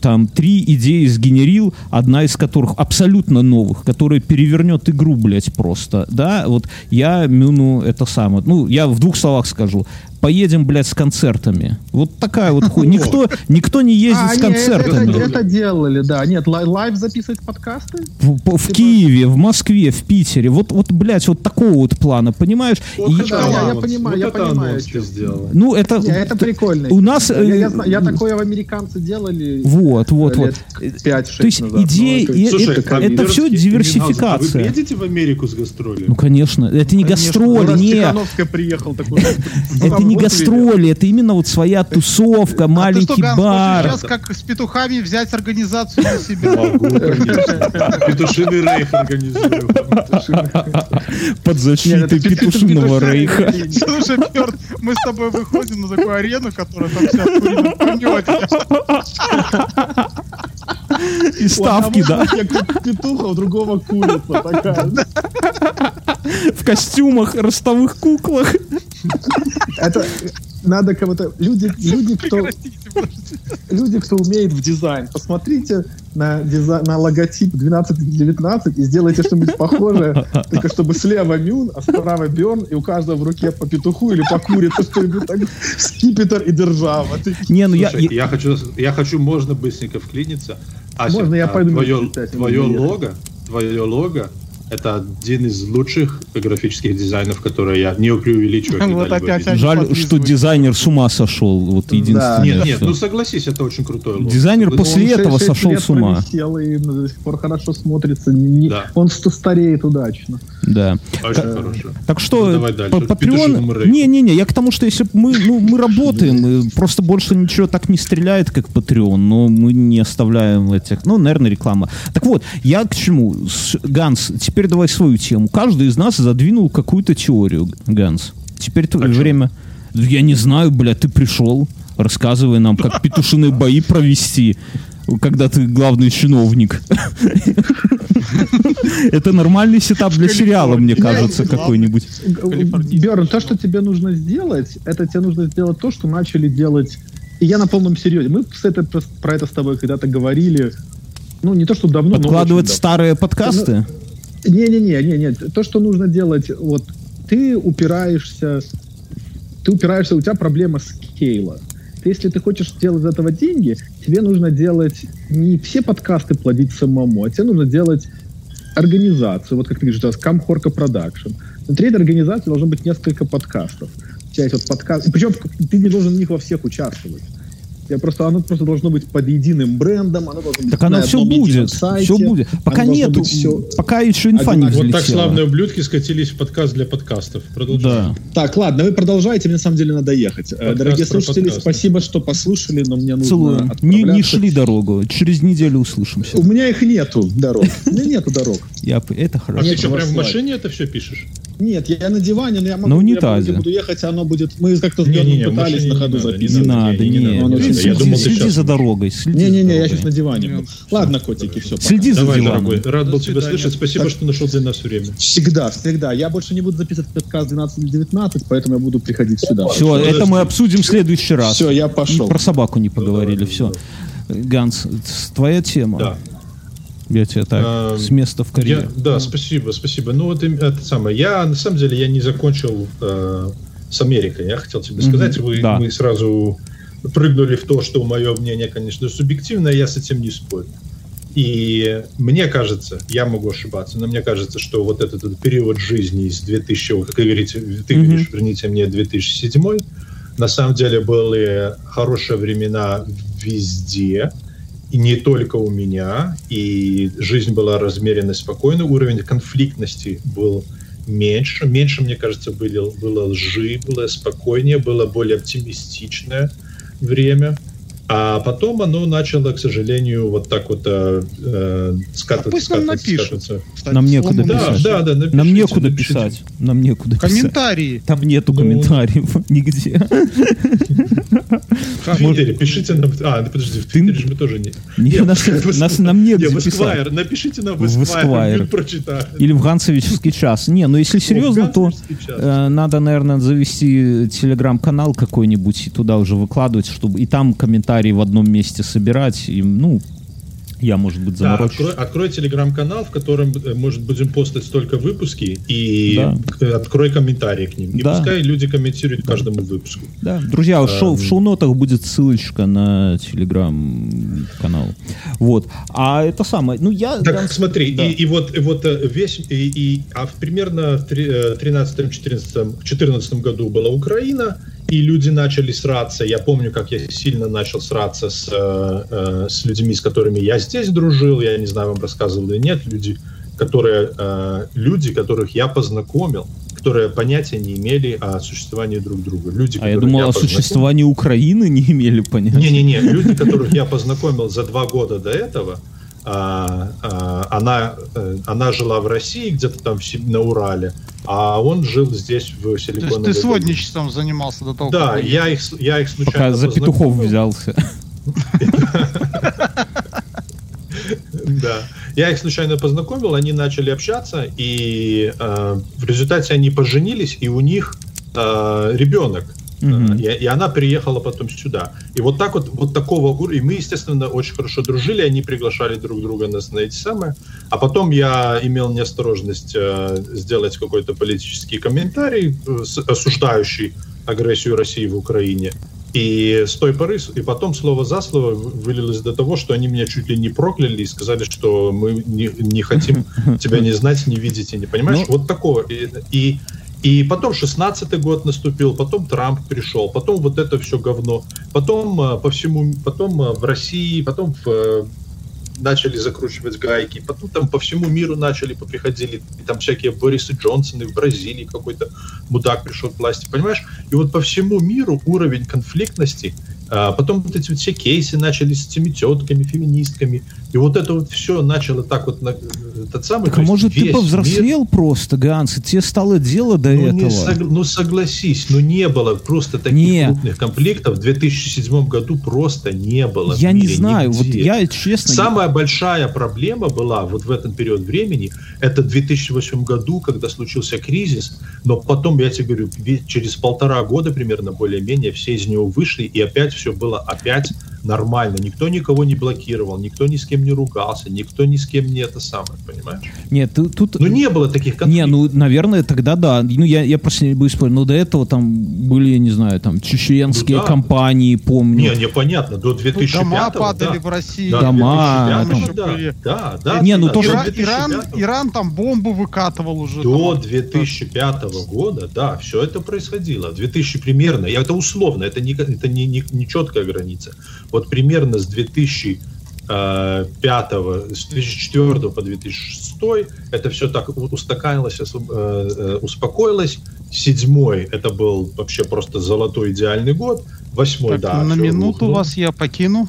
там 3 идеи сгенерил, одна из которых абсолютно новых, которая перевернет игру, блять, просто, да, вот я Мюну это самое, я в 2 словах скажу, поедем, блядь, с концертами. Вот такая вот хуйня. Никто не ездит с концертами. Это делали, да. Нет, лайв записывать подкасты? В Киеве, в Москве, в Питере. Вот, блядь, вот такого вот плана, понимаешь? Я понимаю. Это прикольно. У нас... Я такое в американцы делали. Вот. 5-6 То есть идея... Это все диверсификация. Вы едете в Америку с гастроли? Ну, конечно. Это не гастроли, нет. Тихановская приехал такой... Это не гастроли, это именно вот своя тусовка, маленький бар. Ганс, сейчас как с петухами взять организацию на себя? Могу, конечно. Петушиный рейх организую. Под защитой петушиного рейха. Слушай, Бьёрн, мы с тобой выходим на такую арену, которая там вся курит. И ставки, да? Как петуха, у другого курица такая. В костюмах, ростовых куклах. Это надо кого-то... Люди, кто умеет в дизайн, посмотрите на логотип 12-19 и сделайте что-нибудь похожее, только чтобы слева Мюн, а справа Бьёрн, и у каждого в руке по петуху или по курице что-нибудь так, скипетр и держава. Слушай, я хочу, можно быстренько вклиниться. Ася, можно я пойду твое лого это один из лучших графических дизайнов, которые я не преувеличиваю. Жаль, что дизайнер с ума сошел. Вот единственное. Нет, согласись, это очень крутой лог. Дизайнер после этого сошел с ума. И до сих пор хорошо смотрится. Да. Он что стареет удачно. Да. Очень хорошо. Так что, Patreon... Не, я к тому, что если мы работаем, просто больше ничего так не стреляет, как Patreon, но мы не оставляем этих... наверное, реклама. Так вот, я к чему? Ганс, теперь давай свою тему. Каждый из нас задвинул какую-то теорию, Ганс. Теперь твое время... Я не знаю, ты пришел. Рассказывай нам, как петушиные бои провести, когда ты главный чиновник. Это нормальный сетап для сериала, мне кажется, какой-нибудь. Бьёрн, то, что тебе нужно сделать, это тебе нужно сделать то, что начали делать... И я на полном серьезе. Мы про это с тобой когда-то говорили. Не то, что давно, но... Подкладывать старые подкасты? Не-не-не. То, что нужно делать, вот ты упираешься, у тебя проблема скейла. Если ты хочешь делать из этого деньги, тебе нужно делать не все подкасты плодить самому, а тебе нужно делать организацию, вот как ты говоришь, у тебя Камхорка Продакшн. Внутри этой организации должно быть несколько подкастов. У тебя есть вот подкаст, причем ты не должен в них во всех участвовать. Оно просто должно быть под единым брендом, оно должно быть так на одном едином сайте. Все будет. Пока нету, пока еще инфа не взлетела. Вот так славные ублюдки скатились в подкаст для подкастов. Продолжаем. Да. Так, ладно, вы продолжайте, мне на самом деле надо ехать. Подкаст. Дорогие слушатели, спасибо, что послушали, но мне нужно отправляться. Не шли дорогу, через неделю услышимся. У меня их нету дорог. У меня нету дорог. Это хорошо. А ты что, прям в машине это все пишешь? Нет, я на диване, но я могу, я буду ехать, оно будет... Мы как-то с Бьёрном пытались на ходу записывать. Не надо. Следи за дорогой. Не-не-не, я сейчас на диване. Ладно, котики, все, пока. Следи за диваном. Давай, дорогой, рад был тебя слышать. Спасибо, что нашел для нас время. Всегда. Я больше не буду записывать подкаст 12-19, поэтому я буду приходить сюда. Все, это мы обсудим в следующий раз. Все, я пошел. Про собаку не поговорили, все. Ганс, твоя тема. Да. Я тебя так с места в карьер. Спасибо. Ну вот это самое. Я на самом деле не закончил с Америкой. Я хотел тебе сказать, мы сразу прыгнули в то, что мое мнение, конечно, субъективное, я с этим не спорю. И мне кажется, я могу ошибаться, но мне кажется, что вот этот период жизни из 2000, как ты говоришь, верните мне 2007, на самом деле были хорошие времена везде. И не только у меня, и жизнь была размеренно спокойна, уровень конфликтности был меньше, мне кажется, было лжи, было спокойнее, было более оптимистичное время, а потом оно начало, к сожалению, вот так вот скатываться. А пусть нам напишут. Нам некуда писать. Комментарии. Там нету комментариев нигде. В Твиттере пишите нам... подожди, в Твиттере же мы тоже не... Нам негде писать. Напишите нам в Esquire. Или в Ганцевичский час. Не, ну если серьезно, то надо, наверное, завести телеграм-канал какой-нибудь и туда уже выкладывать, чтобы и там комментарии в одном месте собирать. И, я, может быть, заморочусь. Да, открой телеграм-канал, в котором, может, будем постать только выпуски, и открой комментарии к ним. И пускай люди комментируют каждому выпуску. Да. Друзья, в шоу-нотах будет ссылочка на телеграм-канал. Вот. А это самое... смотри, да. и вот весь... примерно в 13-14 году была Украина, и люди начали сраться. Я помню, как я сильно начал сраться с людьми, с которыми я здесь дружил. Я не знаю, вам рассказывал или нет. Люди, которых я познакомил, которые понятия не имели о существовании друг друга. Я думал, о существовании Украины не имели понятия. Не-не-не. Люди, которых я познакомил за 2 года до этого, она жила в России, где-то там на Урале, а он жил здесь, в Силиконовой долине. То есть ты сводничеством занимался до того, как... Да, я их случайно пока за петухов взялся. Да. Я их случайно познакомил, они начали общаться, и в результате они поженились, и у них ребенок. И она приехала потом сюда. И вот так вот такого уровня. И мы, естественно, очень хорошо дружили, они приглашали друг друга на эти самые. А потом я имел неосторожность сделать какой-то политический комментарий, осуждающий агрессию России в Украине. И с той поры, и потом слово за слово вылилось до того, что они меня чуть ли не прокляли и сказали, что мы не хотим тебя не знать, не видеть и не понимаешь. Вот такого. И потом 16-й год наступил, потом Трамп пришел, потом вот это все говно, потом по всему, потом в России, потом начали закручивать гайки, потом там по всему миру приходили там всякие Борисы Джонсоны, в Бразилии какой-то мудак пришел к власти, понимаешь? И вот по всему миру уровень конфликтности, потом вот эти вот все кейсы начали с этими тетками, феминистками, и вот это вот все начало так вот... Так, а может, ты повзрослел просто, Ганс, и тебе стало дело до этого? Согласись, не было просто таких крупных конфликтов в 2007 году, просто не было. Я не знаю, нигде. Самая большая проблема была вот в этот период времени, это в 2008 году, когда случился кризис, но потом, я тебе говорю, через 1,5 года примерно, более-менее, все из него вышли, и опять все было нормально, никто никого не блокировал, никто ни с кем не ругался, никто ни с кем не это самое, понимаешь? Нет, тут... Ну, не было таких конфликтов. Не, ну, наверное, тогда да. Ну, я просто не буду спорить, но до этого там были, я не знаю, там, чеченские компании, помню. Не, непонятно, до 2005-го, дома падали в России. Дома, да. Не, ну, тоже... Иран там бомбу выкатывал уже. До 2005 года, да, все это происходило. 2000 примерно, это условно, это не четкая граница. Вот примерно с 2005, с 2004 по 2006 это все так устаканилось, успокоилось. Седьмой это был вообще просто золотой идеальный год. Восьмой, так, да. На минуту рухнуло. Вас я покину.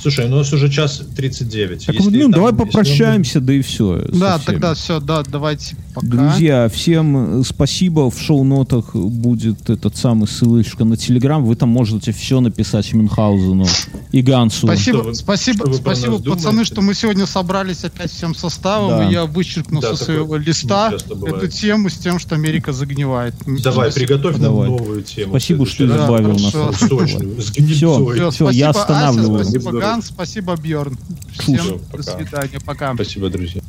Слушай, у нас уже 1:39. Так, ну, там, давай попрощаемся, да и все. Да, тогда все, да, давайте пока. Друзья, всем спасибо. В шоу-нотах будет этот самый ссылочка на Telegram. Вы там можете все написать Мюнхгаузену и Гансу. Спасибо, пацаны, что мы сегодня собрались опять всем составом. Да. И я вычеркну со своего листа эту тему с тем, что Америка загнивает. Давай, приготовь нам новую тему. Спасибо, что избавил нас. Все, я останавливаю. Спасибо, Ганс, спасибо, Бьёрн. Всем до свидания, пока. Спасибо, друзья.